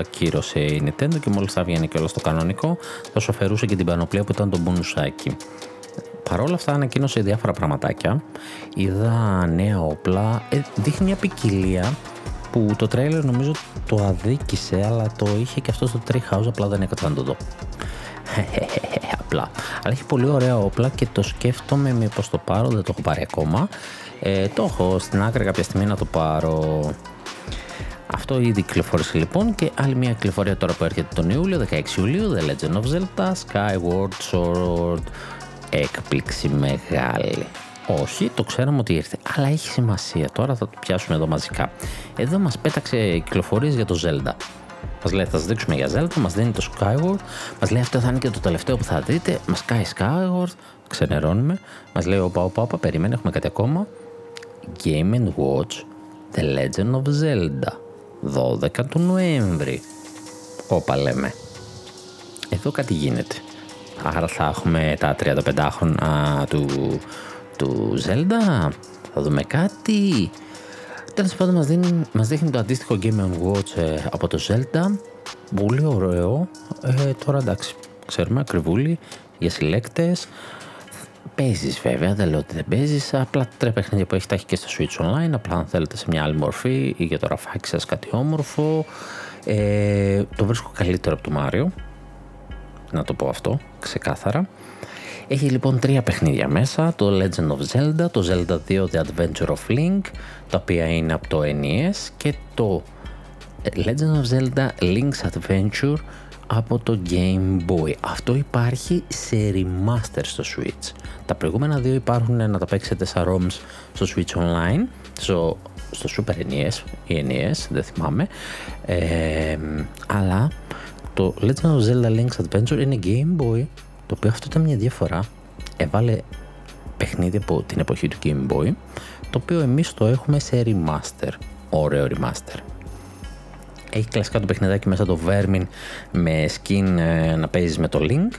ακύρωσε η Nintendo και μόλις θα βγαίνει και όλο στο κανονικό θα σου αφαιρούσε και την πανοπλία που ήταν το μπουνουσάκι. Παρ' όλα αυτά ανακοίνωσε διάφορα πραγματάκια, είδα νέα όπλα, ε, δείχνει μια ποικιλία που το τρέιλερ νομίζω το αδίκησε, αλλά το είχε και αυτό στο Treehouse, απλά δεν έκανα να το δω. Απλά. Αλλά έχει πολύ ωραία όπλα και το σκέφτομαι μήπως το πάρω, δεν το έχω πάρει ακόμα. Ε, το έχω στην άκρη κάποια στιγμή να το πάρω. Αυτό ήδη κυκλοφόρησε λοιπόν, και άλλη μια κυκλοφορία τώρα που έρχεται τον Ιούλιο, δεκαέξι Ιουλίου, The Legend of Zelda, Skyward Sword. Έκπληξη μεγάλη. Όχι, το ξέραμε ότι ήρθε, αλλά έχει σημασία. Τώρα θα το πιάσουμε εδώ μαζικά. Εδώ μας πέταξε κυκλοφορίες για το Zelda. Μας λέει θα σας δείξουμε για Zelda, μας δίνει το Skyward, μας λέει αυτό θα είναι και το τελευταίο που θα δείτε, μας κάει Skyward, ξενερώνουμε, μας λέει όπα όπα όπα, περιμένουμε, έχουμε κάτι ακόμα. Game and Watch, The Legend of Zelda, δώδεκα του Νοέμβρη. Όπα λέμε. Εδώ κάτι γίνεται. Άρα θα έχουμε τα τριάντα πέντε χρόνια του, του Zelda, θα δούμε κάτι. Τέλος πάντων μας δείχνει, μας δείχνει το αντίστοιχο Game and Watch ε, από το Zelda, πολύ ωραίο, ε, τώρα εντάξει, ξέρουμε ακριβούλη για συλλέκτες, παίζεις βέβαια, δεν λέω ότι δεν παίζεις, απλά τρία παιχνίδια που έχει τα έχει και στα Switch Online, απλά αν θέλετε σε μια άλλη μορφή ή για το ραφάκι σας κάτι όμορφο, ε, το βρίσκω καλύτερο από το Mario, να το πω αυτό ξεκάθαρα. Έχει λοιπόν τρία παιχνίδια μέσα, το Legend of Zelda, το Zelda δύο The Adventure of Link, τα οποία είναι από το εν ι ες, και το Legend of Zelda Link's Adventure από το Game Boy. Αυτό υπάρχει σε remaster στο Switch. Τα προηγούμενα δύο υπάρχουν να τα παίξετε σαν ROMs στο Switch Online, στο, στο Super εν ι ες ή εν ι ες, δεν θυμάμαι, ε, αλλά το Legend of Zelda Link's Adventure είναι Game Boy, το οποίο αυτό ήταν μια διαφορά, έβαλε παιχνίδι από την εποχή του Game Boy, το οποίο εμείς το έχουμε σε remaster, ωραίο remaster. Έχει κλασικά το παιχνιδάκι μέσα, το Vermin με skin να παίζεις με το Link,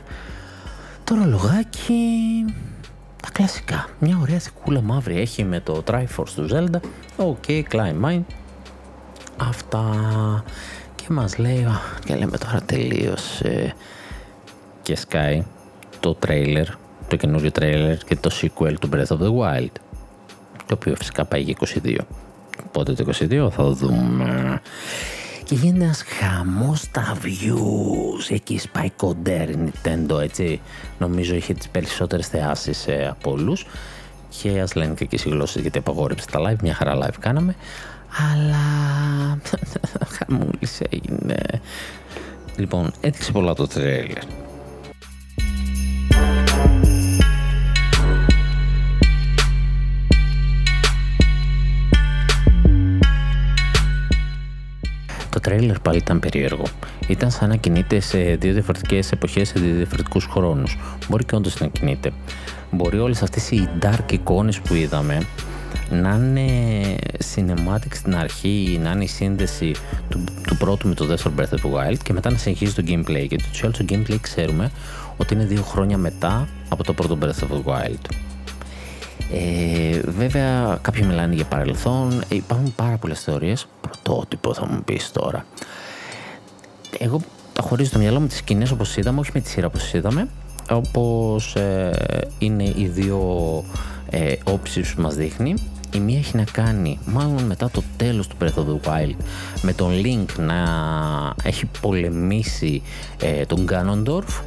το ρολογάκι, τα κλασικά, μια ωραία θικούλα μαύρη έχει με το Triforce του Zelda, ok, climb mine, αυτά, και μας λέει, και λέμε τώρα τελείωσε. Και Sky το τρέιλερ, το καινούριο τρέιλερ και το sequel του Breath of the Wild, το οποίο φυσικά πάει για είκοσι δύο, οπότε το είκοσι δύο θα το δούμε. και γίνεται ένας χαμός στα views. Εκεί σπάει κοντέρ η Nintendo, έτσι. Νομίζω είχε τις περισσότερες θεάσεις ε, από όλους. Και ας λένε και εκεί οι γλώσσες, γιατί απαγόρεψε τα live, μια χαρά live κάναμε. Αλλά χαμούλης έγινε. Λοιπόν, έδειξε πολλά το τρέλερ. Το τρέιλερ πάλι ήταν περίεργο. Ήταν σαν να κινείται σε δύο διαφορετικές εποχές, σε δύο διαφορετικούς χρόνους. Μπορεί και όντως να κινείται. Μπορεί όλες αυτές οι dark εικόνες που είδαμε να είναι cinematic στην αρχή, να είναι η σύνδεση του, του πρώτου με το δεύτερο Breath of the Wild και μετά να συνεχίζει το gameplay. Γιατί το άλλο το gameplay ξέρουμε ότι είναι δύο χρόνια μετά από το πρώτο Breath of the Wild. Ε, βέβαια κάποιοι μιλάνε για παρελθόν, υπάρχουν πάρα πολλές θεωρίες. Πρωτότυπο θα μου πεις τώρα. Εγώ τα χωρίζω το μυαλό με τις σκηνές όπως είδαμε, όχι με τη σειρά όπως είδαμε, όπως ε, είναι οι δύο ε, όψεις που μας δείχνει. Η μία έχει να κάνει μάλλον μετά το τέλος του Breath of the Wild με τον Link να έχει πολεμήσει ε, τον Ganondorf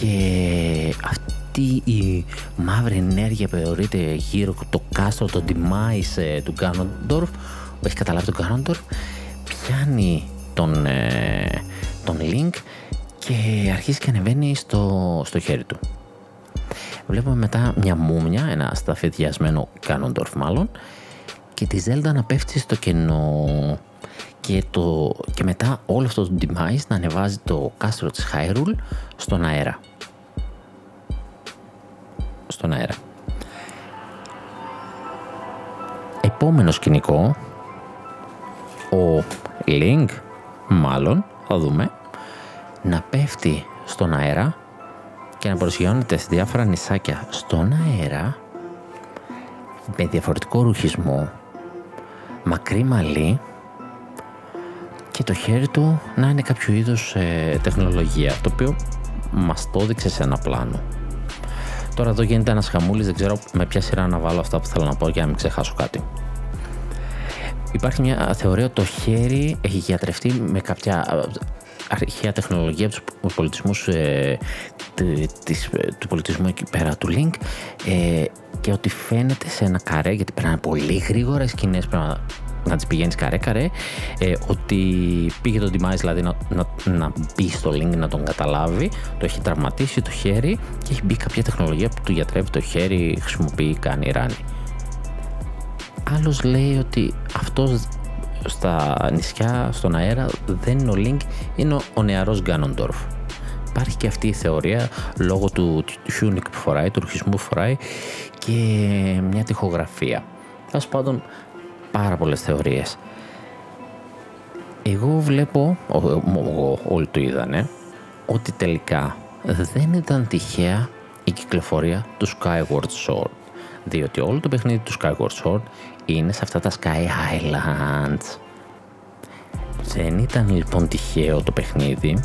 και αυτή η μαύρη ενέργεια που θεωρείται γύρω το κάστρο, το demise του Ganondorf, που έχει καταλάβει τον Ganondorf, πιάνει τον, τον Link και αρχίζει και ανεβαίνει στο, στο χέρι του. Βλέπουμε μετά μια μούμια, ένα σταφιδιασμένο Ganondorf μάλλον, και τη Zelda να πέφτει στο κενό και, το, και μετά όλο αυτό το demise να ανεβάζει το κάστρο της Hyrule στον αέρα. στον αέρα. Επόμενο σκηνικό, ο Link, μάλλον, θα δούμε, να πέφτει στον αέρα και να προσγειώνεται σε διάφορα νησάκια στον αέρα με διαφορετικό ρουχισμό, μακρύ μαλλί και το χέρι του να είναι κάποιο είδος ε, τεχνολογία, το οποίο μας το έδειξε σε ένα πλάνο. Τώρα εδώ γίνεται ένας χαμούλης, δεν ξέρω με ποια σειρά να βάλω αυτά που θέλω να πω για να μην ξεχάσω κάτι. Υπάρχει μια θεωρία ότι το χέρι έχει γιατρευτεί με κάποια αρχαία τεχνολογία του πολιτισμού, ε, της, του πολιτισμού εκεί πέρα του Link ε, και ότι φαίνεται σε ένα καρέ, γιατί πρέπει να είναι πολύ γρήγορα σκηνές, πρέπει να, να τις πηγαίνεις καρέ καρέ, ε, ότι πήγε το demise, δηλαδή να, να, να μπει στο Link, να τον καταλάβει, το έχει τραυματίσει το χέρι και έχει μπει κάποια τεχνολογία που του γιατρεύει το χέρι, χρησιμοποιεί, κάνει ράνι. Άλλος λέει ότι αυτός στα νησιά, στον αέρα, δεν είναι ο Link, είναι ο νεαρός Ganondorf. Υπάρχει και αυτή η θεωρία λόγω του tunic που φοράει, του ρουχισμού που φοράει και μια τοιχογραφία. Ας πάντων, πάρα πολλές θεωρίες. Εγώ βλέπω, εγώ, όλοι το είδανε, ότι τελικά δεν ήταν τυχαία η κυκλοφορία του Skyward Sword, διότι όλο το παιχνίδι του Skyward Sword είναι σε αυτά τα Sky Islands. Δεν ήταν λοιπόν τυχαίο το παιχνίδι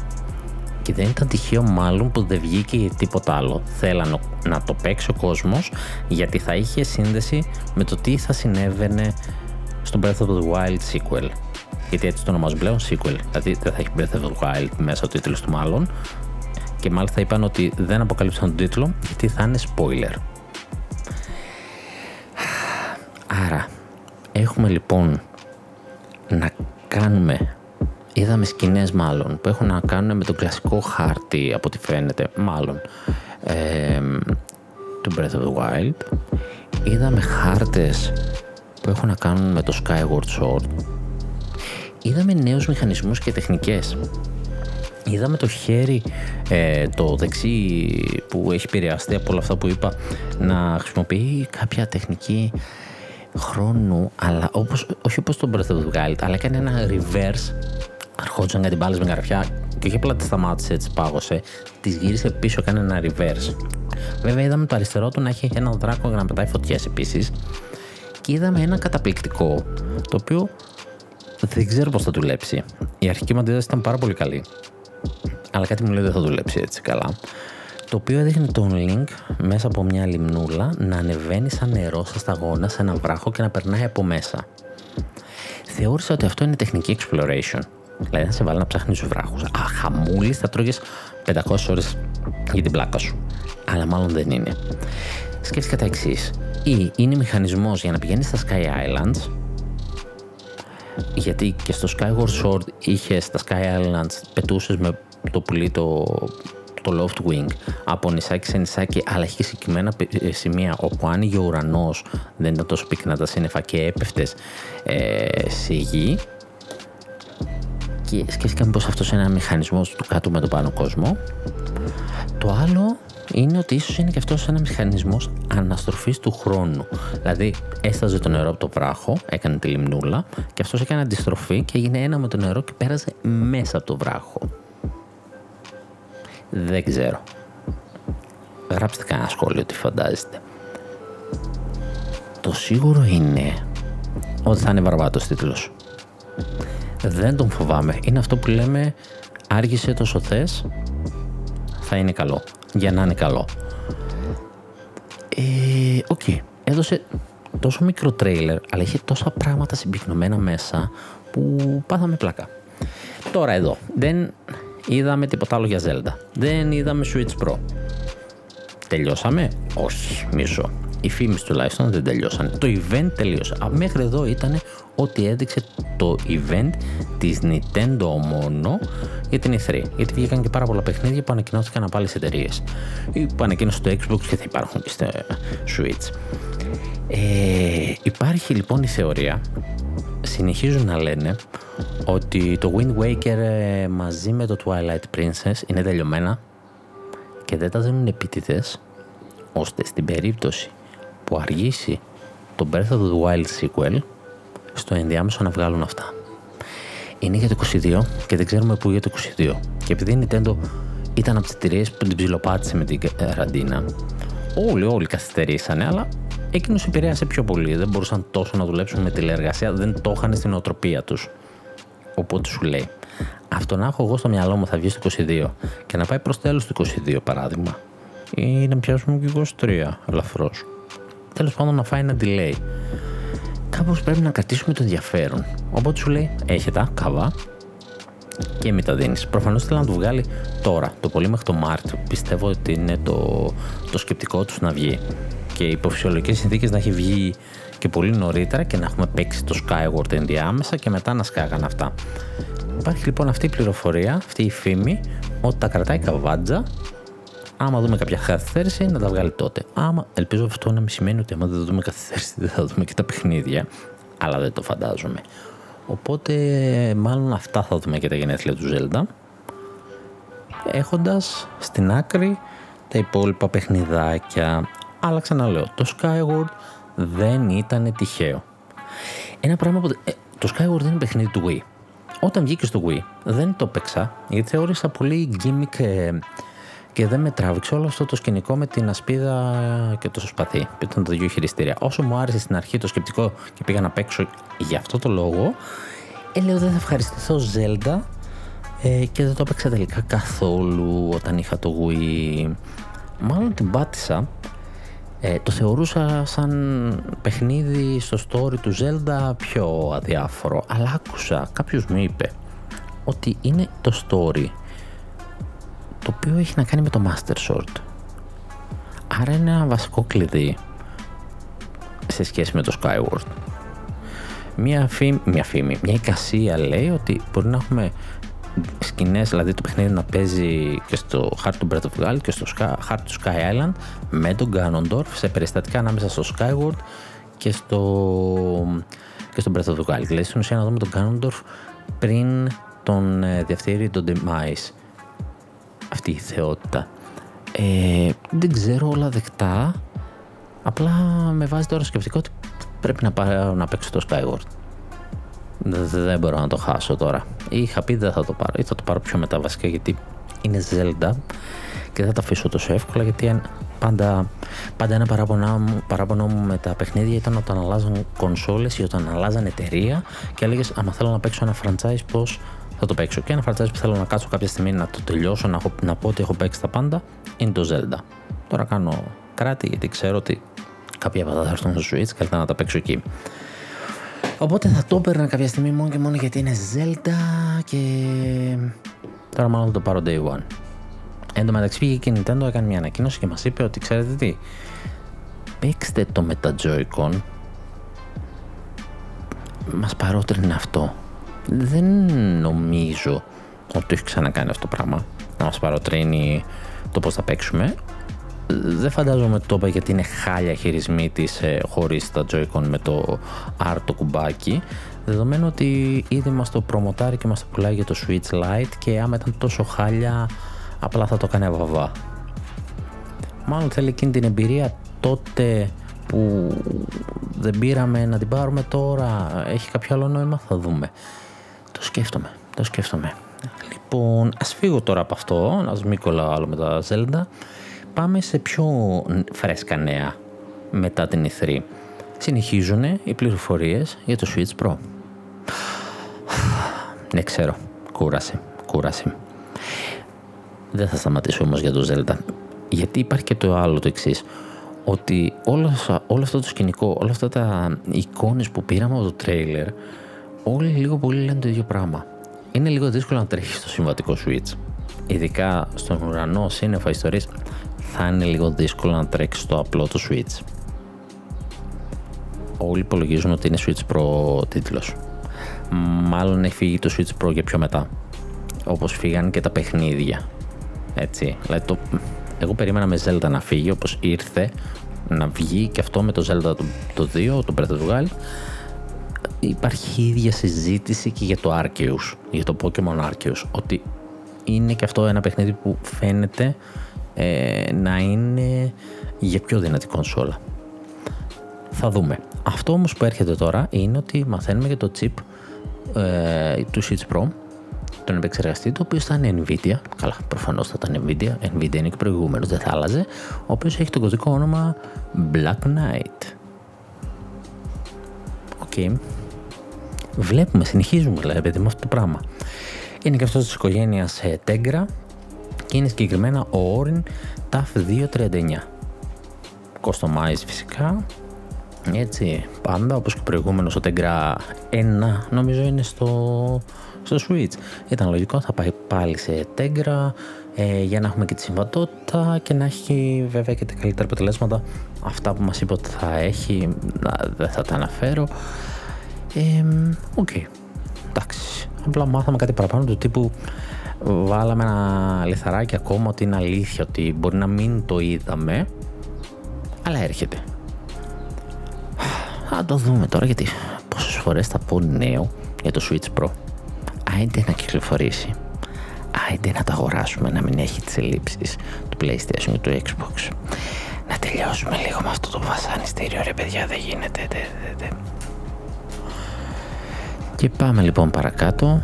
και δεν ήταν τυχαίο μάλλον που δεν βγήκε τίποτα άλλο. Θέλαν να το παίξει ο κόσμος γιατί θα είχε σύνδεση με το τι θα συνέβαινε στο Breath of the Wild sequel, γιατί έτσι το ονομάζουν πλέον sequel, δηλαδή δεν θα έχει Breath of the Wild μέσα ο τίτλος του μάλλον, και μάλιστα είπαν ότι δεν αποκαλύψαν τον τίτλο γιατί θα είναι spoiler. Άρα έχουμε λοιπόν να κάνουμε, είδαμε σκηνές μάλλον που έχουν να κάνουν με τον κλασικό χάρτη από ό,τι φαίνεται μάλλον ε, του Breath of the Wild, είδαμε χάρτες που έχουν να κάνουν με το Skyward Sword, είδαμε νέους μηχανισμούς και τεχνικές, είδαμε το χέρι ε, το δεξί που έχει επηρεαστεί από όλα αυτά που είπα να χρησιμοποιεί κάποια τεχνική χρόνου, αλλά όπως, όχι όπως τον Breath of the Wild, αλλά έκανε ένα reverse, αρχόντουσαν κάτι μπάλες με καρφιά και όχι απλά τη σταμάτησε, έτσι πάγωσε, τις γύρισε πίσω, έκανε ένα reverse. Βέβαια είδαμε το αριστερό του να έχει ένα δράκο για να πετάει φωτιές επίσης και είδαμε ένα καταπληκτικό, το οποίο δεν ξέρω πώς θα δουλέψει. Η αρχική μου αντίδραση ήταν πάρα πολύ καλή, αλλά κάτι μου λέει δεν θα δουλέψει έτσι καλά, το οποίο έδειχνε τον Link μέσα από μια λιμνούλα να ανεβαίνει σαν νερό στα σταγόνα σε ένα βράχο και να περνάει από μέσα. Θεώρησα ότι αυτό είναι τεχνική exploration. Δηλαδή να σε βάλει να ψάχνεις βράχους. Α, χαμούλης, θα τρώγες πεντακόσιες ώρες για την πλάκα σου. Αλλά μάλλον δεν είναι. Σκέφτηκα τα εξής. Ή είναι μηχανισμός για να πηγαίνεις στα Sky Islands, γιατί και στο Skyward Sword είχες στα Sky Islands, πετούσες με το πουλί το, το Loft Wing από νησάκι σε νησάκι, αλλά είχε συγκεκριμένα σημεία όπου άνοιγε ο ουρανός, δεν ήταν τόσο πυκνά τα σύννεφα και έπεφτες ε, σε γη. Και σκέφτηκα πως αυτός είναι ένα μηχανισμός του κάτω με τον πάνω κόσμο. Το άλλο είναι ότι ίσως είναι και αυτός ένα μηχανισμός αναστροφής του χρόνου. Δηλαδή έσταζε το νερό από το βράχο, έκανε τη λιμνούλα και αυτός έκανε αντιστροφή και έγινε ένα με το νερό και πέρασε μέσα από το βράχο. Δεν ξέρω. Γράψτε κανένα σχόλιο τι φαντάζεστε. Το σίγουρο είναι ότι θα είναι βαρβάτος τίτλος. Δεν τον φοβάμαι. Είναι αυτό που λέμε άργησε τόσο θες, θα είναι καλό. Για να είναι καλό. Ε, Οκ. Okay. Έδωσε τόσο μικρό τρέιλερ, αλλά είχε τόσα πράγματα συμπυκνωμένα μέσα που πάθαμε πλάκα. Τώρα εδώ. Δεν είδαμε τίποτα άλλο για Zelda. Δεν είδαμε Switch Pro. Τελειώσαμε? Όχι, μισό. Οι φήμες τουλάχιστον δεν τελειώσαν. Το event τελείωσε. Μέχρι εδώ ήταν ό,τι έδειξε το event της Nintendo μόνο για την ι θρι. Γιατί βγήκαν και πάρα πολλά παιχνίδια που ανακοινώθηκαν από άλλες εταιρείες. Ή που ανακοίνωσαν στο Xbox και θα υπάρχουν και στο Switch. Ε, υπάρχει λοιπόν η θεωρία, συνεχίζουν να λένε, ότι το Wind Waker μαζί με το Twilight Princess είναι τελειωμένα και δεν τα δίνουν επίτηδες, ώστε στην περίπτωση που αργήσει το Breath of the Wild sequel, στο ενδιάμεσο να βγάλουν αυτά. Είναι για το είκοσι δύο και δεν ξέρουμε πού για το είκοσι δύο. Και επειδή η Nintendo ήταν από τις εταιρείες που την ψιλοπάτησε με την καραντίνα, όλοι όλοι καθυστερήσανε, αλλά εκείνος επηρέασε πιο πολύ. Δεν μπορούσαν τόσο να δουλέψουν με τηλεεργασία, δεν το είχαν στην οτροπία τους. Οπότε σου λέει, αυτό να έχω εγώ στο μυαλό μου θα βγει στο είκοσι δύο και να πάει προς τέλος του είκοσι δύο παράδειγμα, ή να πιάσουμε και είκοσι τρία ελαφρώς. Τέλος πάντων να φάει ένα delay. Κάπως πρέπει να κρατήσουμε το ενδιαφέρον. Οπότε σου λέει, έχε τα, καβά και μην τα δίνεις. Προφανώς θέλει να το βγάλει τώρα, το πολύ μέχρι το Μάρτιο. Πιστεύω ότι είναι το, το σκεπτικό τους να βγει. Και υπό φυσιολογικές συνθήκες να έχει βγει και πολύ νωρίτερα και να έχουμε παίξει το Skyward ενδιάμεσα και μετά να σκάγαν αυτά. Υπάρχει λοιπόν αυτή η πληροφορία, αυτή η φήμη, ότι τα κρατάει καβάντζα. Άμα δούμε κάποια καθυστέρηση, να τα βγάλει τότε. Άμα, ελπίζω αυτό να μην σημαίνει ότι άμα δεν δούμε καθυστέρηση, δεν θα δούμε και τα παιχνίδια. Αλλά δεν το φαντάζομαι. Οπότε, μάλλον αυτά θα δούμε και τα γενέθλια του Zelda. Έχοντας στην άκρη τα υπόλοιπα παιχνιδάκια. Αλλά ξαναλέω, το Skyward δεν ήταν τυχαίο. Ένα πράγμα που. Ε, το Skyward δεν είναι παιχνίδι του Wii. Όταν βγήκε στο Wii, δεν το παίξα γιατί θεώρησα πολύ gimmick. Ε, Και δεν με τράβηξε όλο αυτό το σκηνικό με την ασπίδα και το σωσπαθί. Ήταν τα δύο χειριστήρια. Όσο μου άρεσε στην αρχή το σκεπτικό και πήγα να παίξω για αυτό το λόγο, ε, λέω δεν θα ευχαριστηθώ Zelda ε, και δεν το έπαιξα τελικά καθόλου όταν είχα το Wii. Μάλλον την πάτησα. Ε, το θεωρούσα σαν παιχνίδι στο story του Zelda πιο αδιάφορο. Αλλά άκουσα, κάποιος μου είπε ότι είναι το story, το οποίο έχει να κάνει με το Master Sword. Άρα είναι ένα βασικό κλειδί σε σχέση με το Skyward. Μια φήμη, μια, φήμη, μια εικασία λέει ότι μπορεί να έχουμε σκηνές, δηλαδή το παιχνίδι να παίζει και στο Heart του Breath of the Wild και στο Heart του Sky Island με τον Ganondorf σε περιστατικά ανάμεσα στο Skyward και στο, και στο Breath of the Wild. Δηλαδή στην ουσία να δούμε τον Ganondorf πριν τον διαφθείρει τον Demise. Αυτή η θεότητα. Ε, δεν ξέρω, όλα δεκτά. Απλά με βάζει τώρα σκεπτικό ότι πρέπει να, πάρω, να παίξω το Skyward. Δεν, δεν μπορώ να το χάσω τώρα. Είχα πει δεν θα το πάρω ή θα το πάρω πιο μετά βασικά γιατί είναι Zelda και δεν θα τα αφήσω τόσο εύκολα γιατί πάντα, πάντα ένα παράπονο μου με τα παιχνίδια ήταν όταν αλλάζαν κονσόλες ή όταν αλλάζαν εταιρεία και έλεγες άμα θέλω να παίξω ένα franchise πώς θα το παίξω. Και ένα franchise που θέλω να κάτσω κάποια στιγμή να το τελειώσω, να, έχω, να πω ότι έχω παίξει τα πάντα, είναι το Zelda. Τώρα κάνω κράτη γιατί ξέρω ότι κάποια πράγματα θα έρθουν στο Switch, καλύτερα να τα παίξω εκεί. Οπότε θα το έπαιρνα κάποια στιγμή μόνο και μόνο γιατί είναι Zelda και τώρα μάλλον θα το πάρω Day One. Εν τω μεταξύ πήγε και η Nintendo, έκανε μια ανακοίνωση και μας είπε ότι ξέρετε τι, παίξτε το με τα Joy-Con. Μας παρότρινε αυτό. Δεν νομίζω ότι το έχει ξανακάνει αυτό το πράγμα, να μας παροτρύνει το πώς θα παίξουμε. Δεν φαντάζομαι ότι το είπα γιατί είναι χάλια χειρισμοί της ε, χωρίς τα Joy-Con με το R το κουμπάκι, δεδομένου ότι ήδη μας το προμοτάρει και μας το πουλάει για το Switch Lite και άμα ήταν τόσο χάλια απλά θα το κάνει αβαβά. Μάλλον θέλει εκείνη την εμπειρία τότε που δεν πήραμε να την πάρουμε τώρα. Έχει κάποιο άλλο νόημα, θα δούμε. Το σκέφτομαι, το σκέφτομαι. Λοιπόν, ας φύγω τώρα από αυτό, ας μην κολλάω άλλο με τα Zelda. Πάμε σε πιο φρέσκα νέα μετά την ι θρι. Συνεχίζουν οι πληροφορίες για το Switch Pro. Ναι, ξέρω, κούρασε, κούρασε. Δεν θα σταματήσω όμως για το Zelda. Γιατί υπάρχει και το άλλο το εξής, ότι όλο, όλο αυτό το σκηνικό, όλα αυτά τα εικόνες που πήραμε από το τρέιλερ, όλοι λίγο πολύ λένε το ίδιο πράγμα. Είναι λίγο δύσκολο να τρέχει στο συμβατικό Switch. Ειδικά στον ουρανό, σύννεφα, ιστορίες, θα είναι λίγο δύσκολο να τρέξει στο απλό το Switch. Όλοι υπολογίζουν ότι είναι Switch Pro τίτλος. Μάλλον έχει φύγει το Switch Pro για πιο μετά. Όπως φύγαν και τα παιχνίδια. Έτσι. Δηλαδή το... Εγώ περίμενα με Zelda να φύγει όπως ήρθε, να βγει και αυτό με το Zelda το δύο, το Breath of the Wild. Υπάρχει η ίδια συζήτηση και για το Arceus, για το Pokemon Arceus, ότι είναι και αυτό ένα παιχνίδι που φαίνεται ε, να είναι για πιο δυνατή κονσόλα. Θα δούμε. Αυτό όμως που έρχεται τώρα είναι ότι μαθαίνουμε για το chip ε, του Switch Pro, τον επεξεργαστή, το οποίο θα είναι Nvidia. Καλά, προφανώς θα ήταν Nvidia. Nvidia είναι και προηγούμενος, δεν θα άλλαζε. Ο οποίος έχει το κωδικό όνομα Black Knight. Οκ. Okay. Βλέπουμε, συνεχίζουμε, δηλαδή, παιδί μου, αυτό το πράγμα. Είναι και αυτός της οικογένειας ε, Tegra και είναι συγκεκριμένα ο Orin Ταφ διακόσια τριάντα εννιά. Customize φυσικά. Έτσι, πάντα, όπως και προηγούμενος ο Tegra ένα, νομίζω είναι στο... στο Switch. Ήταν λογικό, θα πάει πάλι σε Tegra ε, για να έχουμε και τη συμβατότητα και να έχει βέβαια και τα καλύτερα αποτελέσματα. Αυτά που μας είπε ότι θα έχει, δεν θα τα αναφέρω. Οκ, ε, okay. Εντάξει, απλά μάθαμε κάτι παραπάνω του τύπου βάλαμε ένα λιθαράκι ακόμα ότι είναι αλήθεια, ότι μπορεί να μην το είδαμε, αλλά έρχεται. Α, το δούμε τώρα, γιατί πόσες φορές θα πω νέο για το Switch Pro. Άιντε να κυκλοφορήσει, άιντε να το αγοράσουμε, να μην έχει τις ελλείψεις του PlayStation και του Xbox. Να τελειώσουμε λίγο με αυτό το βασανιστήριο, ρε παιδιά, δεν γίνεται. Δε, δε, δε. Και πάμε λοιπόν παρακάτω.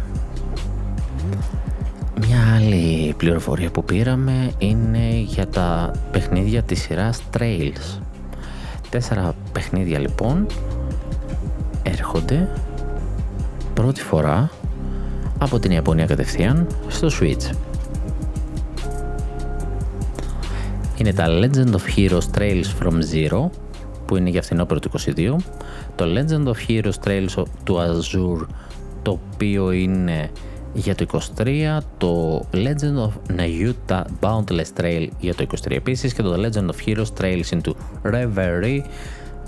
Μια άλλη πληροφορία που πήραμε είναι για τα παιχνίδια της σειράς Trails. Τέσσερα παιχνίδια λοιπόν έρχονται πρώτη φορά από την Ιαπωνία κατευθείαν στο Switch. Είναι τα Legend of Heroes Trails from Zero, που είναι για φθινόπωρο του είκοσι δύο, το Legend of Heroes Trails του Azure, το οποίο είναι για το είκοσι τρία, το Legend of Nayuta Boundless Trail για το είκοσι τρία επίσης και το Legend of Heroes Trails into Reverie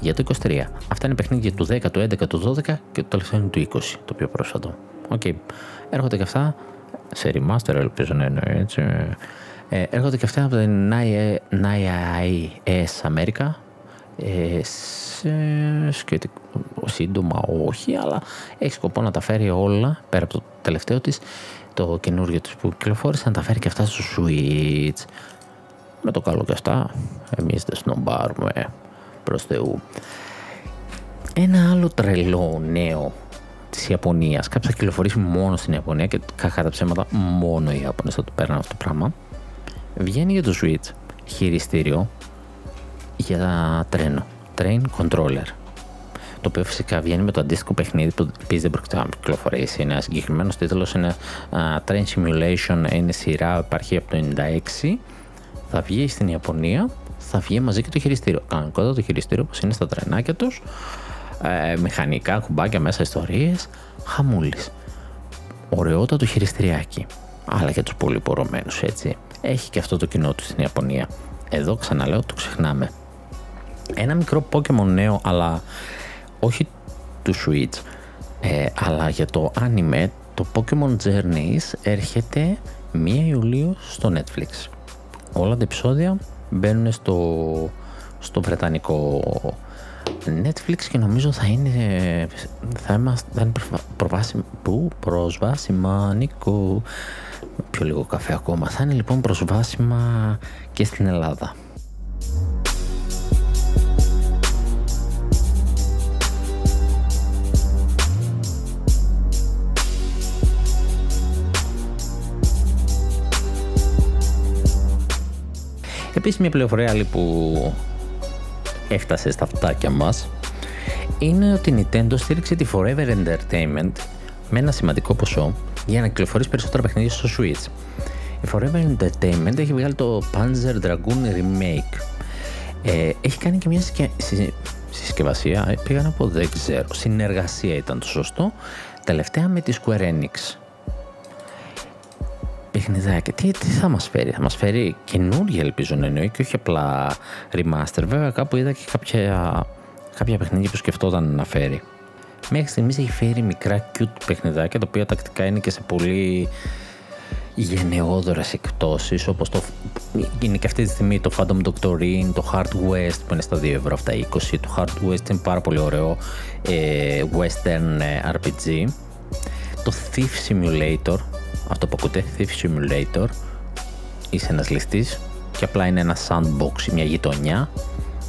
για το είκοσι τρία. Αυτά είναι παιχνίδια του δέκα, του έντεκα, του δώδεκα και το τελευταίο είναι του είκοσι, το πιο πρόσφατο. Οκ, okay. Έρχονται και αυτά σε remaster, ελπίζω να εννοεί έτσι. Ε, έρχονται και αυτά από την ντι άι ες America. Ε, σε... σκέτη... σύντομα όχι, αλλά έχει σκοπό να τα φέρει όλα πέρα από το τελευταίο της, το καινούργιο της που κυκλοφόρησε, να τα φέρει και αυτά στο Switch. Με το καλό και αυτά, εμείς δεν σνομπάρουμε, προς Θεού. Ένα άλλο τρελό νέο της Ιαπωνίας, κάποιος θα κυκλοφορήσει μόνο στην Ιαπωνία και κακά τα ψέματα μόνο οι Ιαπωνές θα το παίρνουν αυτό το πράγμα. Βγαίνει για το Switch χειριστήριο για τρένο, Train Controller, το οποίο φυσικά βγαίνει με το αντίστοιχο παιχνίδι που επίσης δεν πρόκειται να κυκλοφορήσει. Είναι ένα συγκεκριμένο τίτλο, είναι uh, Train Simulation, είναι σειρά, υπάρχει από το ενενήντα έξι, θα βγει στην Ιαπωνία, θα βγει μαζί και το χειριστήριο. Κανονικότατο το χειριστήριο όπως είναι στα τρενάκια τους, ε, μηχανικά, κουμπάκια μέσα, ιστορίες, χαμούλης. Ωραιότατο χειριστηριακή, αλλά και τους πολυπορωμένους, έτσι. Έχει και αυτό το κοινό του στην Ιαπωνία. Εδώ ξαναλέω, το ξεχνάμε. Ένα μικρό Pokemon νέο, αλλά όχι του Switch, ε, αλλά για το anime, το Pokemon Journeys έρχεται πρώτη Ιουλίου στο Netflix. Όλα τα επεισόδια μπαίνουν στο, στο βρετανικό Netflix και νομίζω θα είναι, θα είμαστε, θα είναι προβάσι, που, προσβάσιμα, Νίκο, πιο λίγο καφέ ακόμα, θα είναι λοιπόν προσβάσιμα και στην Ελλάδα. Επίσης, μια πληροφορία άλλη που έφτασε στα αυτάκια μας είναι ότι η Nintendo στήριξε τη Forever Entertainment με ένα σημαντικό ποσό για να κυκλοφορήσει περισσότερα παιχνίδια στο Switch. Η Forever Entertainment έχει βγάλει το Panzer Dragoon Remake. Ε, έχει κάνει και μια συσκε... συ... συσκευασία, πήγα να πω, δεν ξέρω, συνεργασία ήταν το σωστό, τελευταία με τη Square Enix. Παιχνιδάκι, τι, τι θα μας φέρει, θα μας φέρει καινούργια, ελπίζω να εννοεί, και όχι απλά remaster. Βέβαια, κάπου είδα και κάποια, κάποια παιχνίδια που σκεφτόταν να φέρει. Μέχρι στιγμής έχει φέρει μικρά cute παιχνιδάκια, τα οποία τακτικά είναι και σε πολύ γενναιόδωρες εκπτώσεις, όπως το, είναι και αυτή τη στιγμή το Phantom Doctrine, το Hard West που είναι στα δύο ευρώ, αυτά είκοσι, το Hard West είναι πάρα πολύ ωραίο ε, western ε, αρ πι τζι, το Thief Simulator. Αυτό που ακούτε, Thief Simulator, είσαι ένας ληστής και απλά είναι ένα sandbox, μια γειτονιά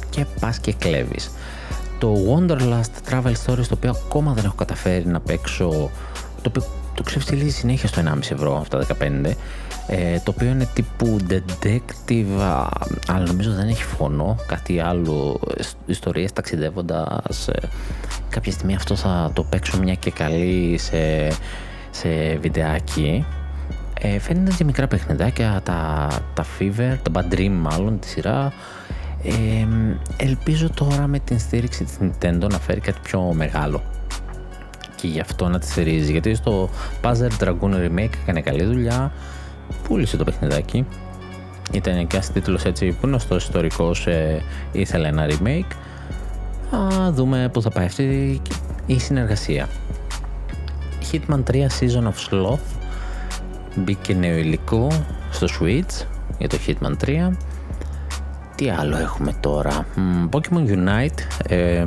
και πας και κλέβεις. Το Wanderlust Travel Stories, το οποίο ακόμα δεν έχω καταφέρει να παίξω, το οποίο το ξεφτιλίζει συνέχεια στο ενάμιση ευρώ, αυτά δεκαπέντε, ε, το οποίο είναι τύπου detective, αλλά νομίζω δεν έχει φωνό, κάτι άλλο, ιστορίες ταξιδεύοντας. Ε, κάποια στιγμή αυτό θα το παίξω μια και καλή σε... σε βιντεάκι. ε, φαίνεται και μικρά παιχνιδάκια, τα, τα Fever, τα Bad Dream μάλλον, τη σειρά. ε, ελπίζω τώρα με την στήριξη της Nintendo να φέρει κάτι πιο μεγάλο και γι' αυτό να τη στηρίζει, γιατί στο Puzzle Dragoon Remake έκανε καλή δουλειά, πούλησε το παιχνιδάκι, ήταν και ένας τίτλος έτσι που είναι στο ιστορικό, ε, ήθελε ένα remake. Α, δούμε πού θα πάει αυτή η συνεργασία. Hitman τρία Season of Sloth, μπήκε νέο υλικό στο Switch για το Hitman τρία. Τι άλλο έχουμε τώρα, Pokemon Unite, ε,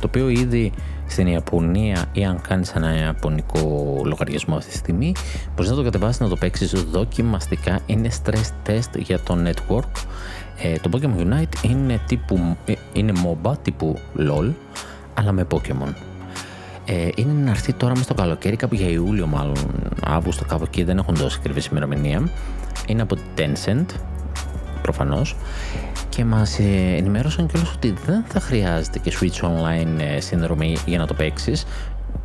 το οποίο ήδη στην Ιαπωνία, ή αν κάνεις ένα ιαπωνικό λογαριασμό αυτή τη στιγμή, μπορείς να το κατεβάσεις, να το παίξεις δοκιμαστικά, είναι stress test για το network. ε, το Pokemon Unite είναι, τύπου, είναι MOBA τύπου LOL, αλλά με Pokemon. Ε, είναι να έρθει τώρα μέσα στο καλοκαίρι, κάπου για Ιούλιο μάλλον, Αύγουστο, κάπου εκεί, δεν έχουν δώσει ακριβή ημερομηνία. Είναι από Tencent, προφανώς, και μας ε, ενημέρωσαν κιόλας ότι δεν θα χρειάζεται και Switch Online ε, σύνδρομη για να το παίξεις.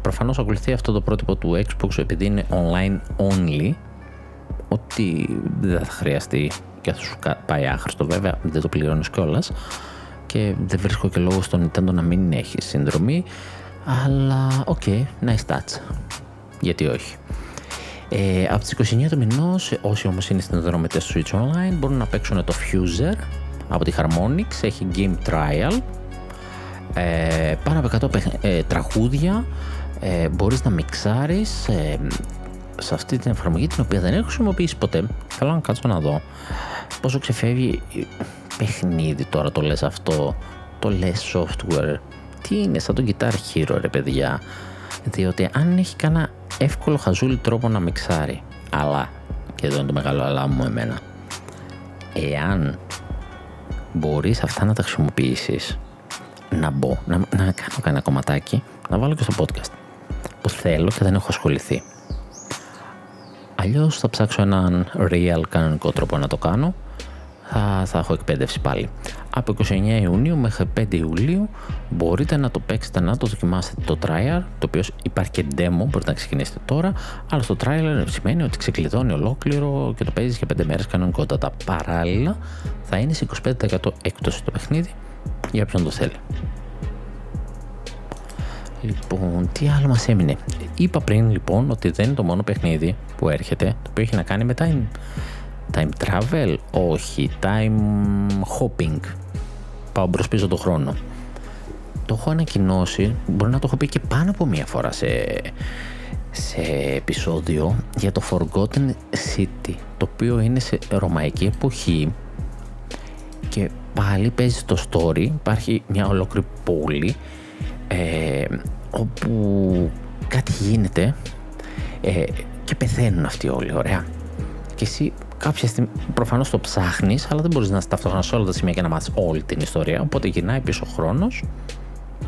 Προφανώς ακολουθεί αυτό το πρότυπο του Xbox, επειδή είναι online only, ότι δεν θα χρειαστεί και θα σου πάει άχρηστο, βέβαια, δεν το πληρώνεις κιόλας και δεν βρίσκω και λόγο στο Nintendo να μην έχει σύνδρομη. Αλλά οκ, okay, nice touch, γιατί όχι. Ε, από τις είκοσι εννέα του μηνός, όσοι όμως είναι συνδρομητές Switch Online μπορούν να παίξουν το Fuser από τη Harmonix, έχει Game Trial, ε, πάνω από εκατό ε, τραγούδια, ε, μπορείς να μιξάρεις ε, σε αυτή την εφαρμογή, την οποία δεν έχω χρησιμοποιήσει ποτέ, θέλω να κάτσω να δω πόσο ξεφεύγει παιχνίδι. Τώρα το λες αυτό, το λες software, τι είναι, σαν τον Guitar Hero ρε παιδιά, διότι αν έχει κανένα εύκολο χαζούλι τρόπο να μιξάρει, αλλά, και εδώ είναι το μεγάλο αλλά μου εμένα, εάν μπορείς αυτά να τα χρησιμοποιήσεις, να μπω, να, να κάνω κανένα κομματάκι, να βάλω και στο podcast που θέλω και δεν έχω ασχοληθεί, αλλιώς θα ψάξω έναν real κανονικό τρόπο να το κάνω, θα, θα έχω εκπαίδευση πάλι. Από είκοσι εννέα Ιουνίου μέχρι πέντε Ιουλίου μπορείτε να το παίξετε, να το δοκιμάσετε το trial, το οποίο υπάρχει και demo, μπορείτε να ξεκινήσετε τώρα, αλλά στο trial σημαίνει ότι ξεκλειδώνει ολόκληρο και το παίζεις για πέντε μέρες κανονικότατα. Παράλληλα θα είναι σε είκοσι πέντε τοις εκατό έκπτωση το παιχνίδι για όποιον το θέλει. Λοιπόν, τι άλλο μας έμεινε. Είπα πριν λοιπόν ότι δεν είναι το μόνο παιχνίδι που έρχεται, το οποίο έχει να κάνει με time, time travel, όχι, time hopping. Πάω μπρος πίσω τον χρόνο. Το έχω ανακοινώσει, μπορεί να το έχω πει και πάνω από μία φορά σε, σε επεισόδιο, για το Forgotten City, το οποίο είναι σε ρωμαϊκή εποχή και πάλι παίζει το story. Υπάρχει μια ολόκληρη πόλη ε, όπου κάτι γίνεται ε, και πεθαίνουν αυτοί όλοι, ωραία, και εσύ κάποια στιγμή προφανώς το ψάχνεις, αλλά δεν μπορείς να είσαι ταυτόχρονα σε όλα τα σημεία και να μάθεις όλη την ιστορία, οπότε γυρνάει πίσω ο χρόνος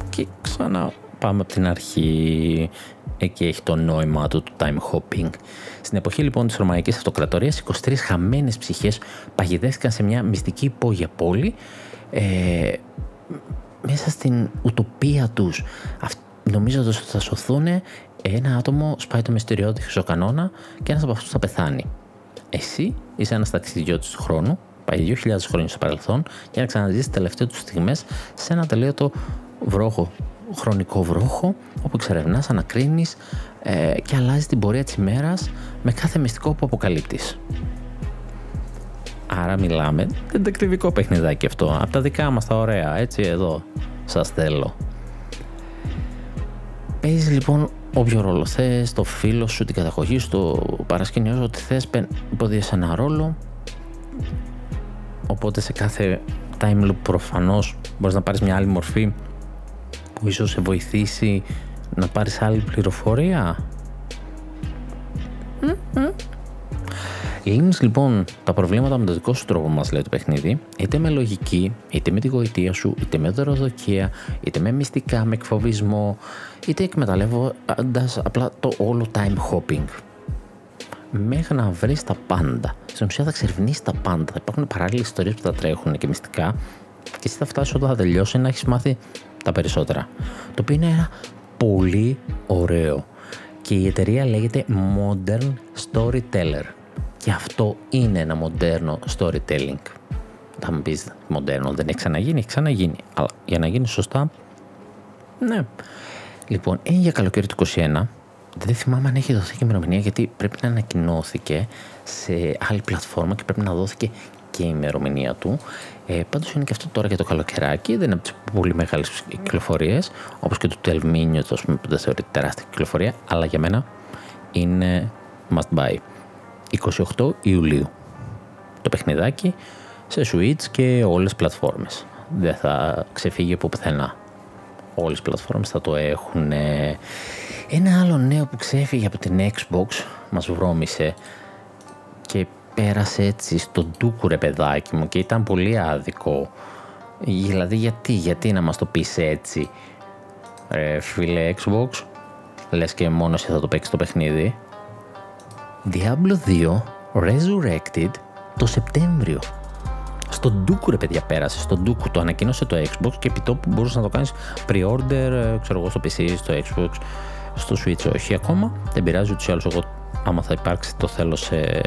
και ξανά πάμε από την αρχή. Εκεί έχει το νόημα του το time hopping. Στην εποχή λοιπόν της Ρωμαϊκής Αυτοκρατορίας, είκοσι τρεις χαμένες ψυχές παγιδεύτηκαν σε μια μυστική υπόγεια πόλη ε, μέσα στην ουτοπία τους, νομίζοντας ότι θα σωθούν. Ένα άτομο σπάει το μυστηριώδη χρυσοκανόνα και ένας από αυτούς θα πεθάνει. Εσύ είσαι ένας ταξιδιώτης του χρόνου, πάει δύο χιλιάδες χρόνια στο παρελθόν για να ξαναζήσεις τις τελευταίες τους στιγμές σε ένα τελείωτο βρόχο, χρονικό βρόχο, όπου εξερευνάς, ανακρίνεις ε, και αλλάζει την πορεία της ημέρας με κάθε μυστικό που αποκαλύπτεις. Άρα μιλάμε εντεκτυβικό παιχνιδάκι αυτό, από τα δικά μας τα ωραία, έτσι εδώ σας θέλω. Παίζεις λοιπόν όποιο ρόλο θες, το φίλο σου, την καταγωγή σου, το παρασκήνιο σου, ό,τι θες, υποδιέσαι ένα ρόλο, οπότε σε κάθε time loop προφανώς μπορείς να πάρεις μια άλλη μορφή που ίσως σε βοηθήσει να πάρεις άλλη πληροφορία. Mm-hmm. Λύνεις λοιπόν τα προβλήματα με το δικό σου τρόπο, μας λέει το παιχνίδι, είτε με λογική, είτε με τη γοητεία σου, είτε με δωροδοκία, είτε με μυστικά, με εκφοβισμό, είτε εκμεταλλεύοντας απλά το όλο time hopping, μέχρι να βρεις τα πάντα. Στην ουσία θα εξερευνήσεις τα πάντα, θα υπάρχουν παράλληλες ιστορίες που θα τρέχουν και μυστικά, και εσύ θα φτάσεις όταν θα τελειώσει να έχεις μάθει τα περισσότερα, το οποίο είναι ένα πολύ ωραίο, και η εταιρεία λέγεται Modern Storyteller, και αυτό είναι ένα μοντέρνο storytelling. Θα μου πεις μοντέρνο, δεν έχει ξαναγίνει, έχει ξαναγίνει, αλλά για να γίνει σωστά, ναι. Λοιπόν, είναι για καλοκαίρι του είκοσι ένα, δεν θυμάμαι αν έχει δοθεί και ημερομηνία, γιατί πρέπει να ανακοινώθηκε σε άλλη πλατφόρμα και πρέπει να δόθηκε και η ημερομηνία του. Ε, πάντως είναι και αυτό τώρα για το καλοκαιράκι, δεν είναι από τις πολύ μεγάλες κυκλοφορίες, όπως και το twelve Minutes, ας πούμε, που δεν θεωρείται τεράστια κυκλοφορία, αλλά για μένα είναι must buy. εικοστή όγδοη Ιουλίου το παιχνιδάκι, σε Switch και όλες τις πλατφόρμες, δεν θα ξεφύγει από πουθενά, όλες οι πλατφόρμες θα το έχουν. Ένα άλλο νέο που ξέφυγε από την Xbox, μας βρώμησε και πέρασε έτσι στο ντούκου, ρε παιδάκι μου, και ήταν πολύ άδικο, δηλαδή γιατί, γιατί να μας το πεις έτσι, ρε φίλε Xbox, λες και μόνο εσύ θα το παίξεις το παιχνίδι. Diablo δύο Resurrected το Σεπτέμβριο. Στο ντούκου, ρε παιδιά, πέρασε. Στο ντούκου το ανακοίνωσε το Xbox και επί τόπου μπορούσε να το κάνεις pre-order, ξέρω εγώ, στο πι σι, στο Xbox, στο Switch. Όχι ακόμα, δεν πειράζει, ούτως ή άλλως εγώ άμα θα υπάρξει το θέλω σε,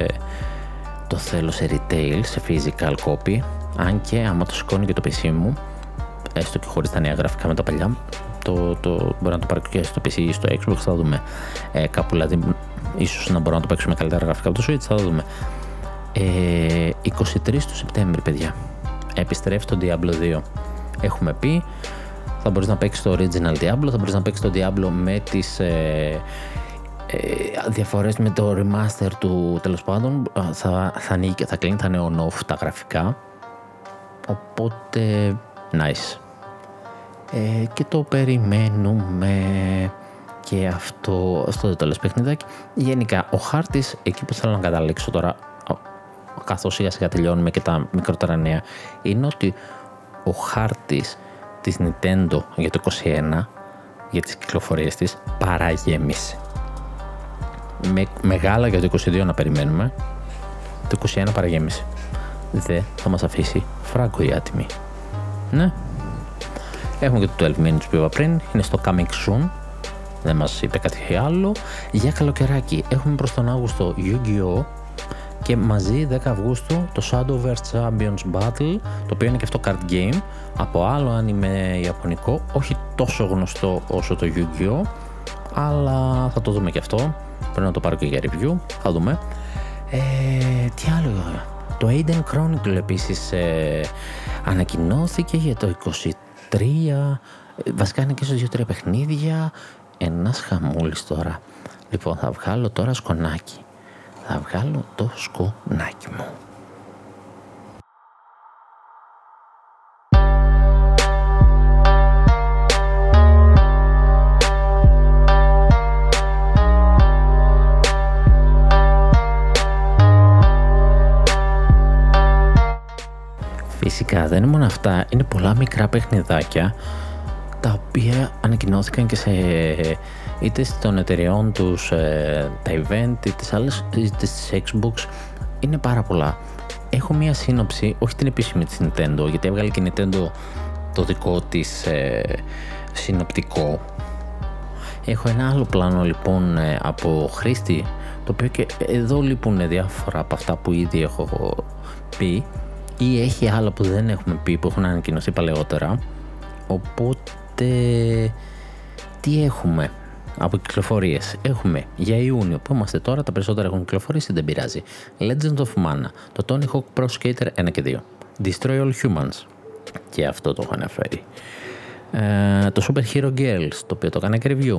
το θέλω σε retail, σε physical copy. Αν και άμα το σηκώνει και το πι σι μου, έστω και χωρίς τα νέα γραφικά με τα παλιά, το, το, μπορεί να το πάρει και στο πι σι ή στο Xbox, θα δούμε. Ε, κάπου δηλαδή ίσως να μπορώ να το παίξω με καλύτερα γραφικά από το Switch, θα το δούμε. Ε, εικοστή τρίτη του Σεπτέμβρη, παιδιά, επιστρέφει το Diablo δύο. Έχουμε πει, θα μπορείς να παίξεις το original Diablo, θα μπορείς να παίξεις το Diablo με τις ε, ε, διαφορές, με το remaster του, τέλος πάντων. Θα, θα ανοίγει, θα κλείνει, θα είναι on-off τα γραφικά, οπότε nice. Ε, και το περιμένουμε και αυτό, αυτό δεν το λες παιχνιδάκι. Γενικά ο χάρτης, εκεί που θέλω να καταλήξω τώρα, καθώς σιγά σιγά τελειώνουμε και τα μικρότερα νέα, είναι ότι ο χάρτης της Nintendo για το είκοσι ένα, για τις κυκλοφορίες της, παραγέμισε. Με, μεγάλα για το είκοσι δύο να περιμένουμε, το είκοσι ένα παραγέμισε. Δεν θα μας αφήσει φράγκο η άτιμη. Ναι. Έχουμε και το twelve Minutes που είπα πριν, είναι στο Coming Soon, δεν μας είπε κάτι άλλο. Για καλοκαιράκι έχουμε προς τον Αύγουστο Yu-Gi-Oh! και μαζί δέκα Αυγούστου το Shadow βέρσους. Champions Battle, το οποίο είναι και αυτό card game από άλλο άνιμε ιαπωνικό, όχι τόσο γνωστό όσο το Yu-Gi-Oh, αλλά θα το δούμε και αυτό, πρέπει να το πάρω και για review, θα δούμε. Ε, τι άλλο, το Aiden Chronicle επίσης ε, ανακοινώθηκε για το είκοσι τρία, ε, βασικά είναι και στους δύο τρία παιχνίδια, ένας χαμούλης τώρα. Λοιπόν, θα βγάλω τώρα σκονάκι. Θα βγάλω το σκονάκι μου. Φυσικά δεν είναι μόνο αυτά, είναι πολλά μικρά παιχνιδάκια τα οποία ανακοινώθηκαν και σε, είτε των εταιρεών τους, ε, τα event, είτε στις άλλες, είτε στις Xbox, είναι πάρα πολλά. Έχω μία σύνοψη, όχι την επίσημη της Nintendo, γιατί έβγαλε και η Nintendo το δικό της ε, συνοπτικό. Έχω ένα άλλο πλάνο λοιπόν ε, από χρήστη, το οποίο και εδώ λείπουν διάφορα από αυτά που ήδη έχω πει ή έχει άλλα που δεν έχουμε πει, που έχουν ανακοινωθεί παλαιότερα. Οπότε τι έχουμε από κυκλοφορίες? Έχουμε για Ιούνιο που είμαστε τώρα, τα περισσότερα έχουν κυκλοφορήσει, δεν πειράζει. Legend of Mana, το Tony Hawk Pro Skater ένα και δύο, Destroy All Humans, και αυτό το έχω αναφέρει, ε, το Super Hero Girls, το οποίο το έκανα και review,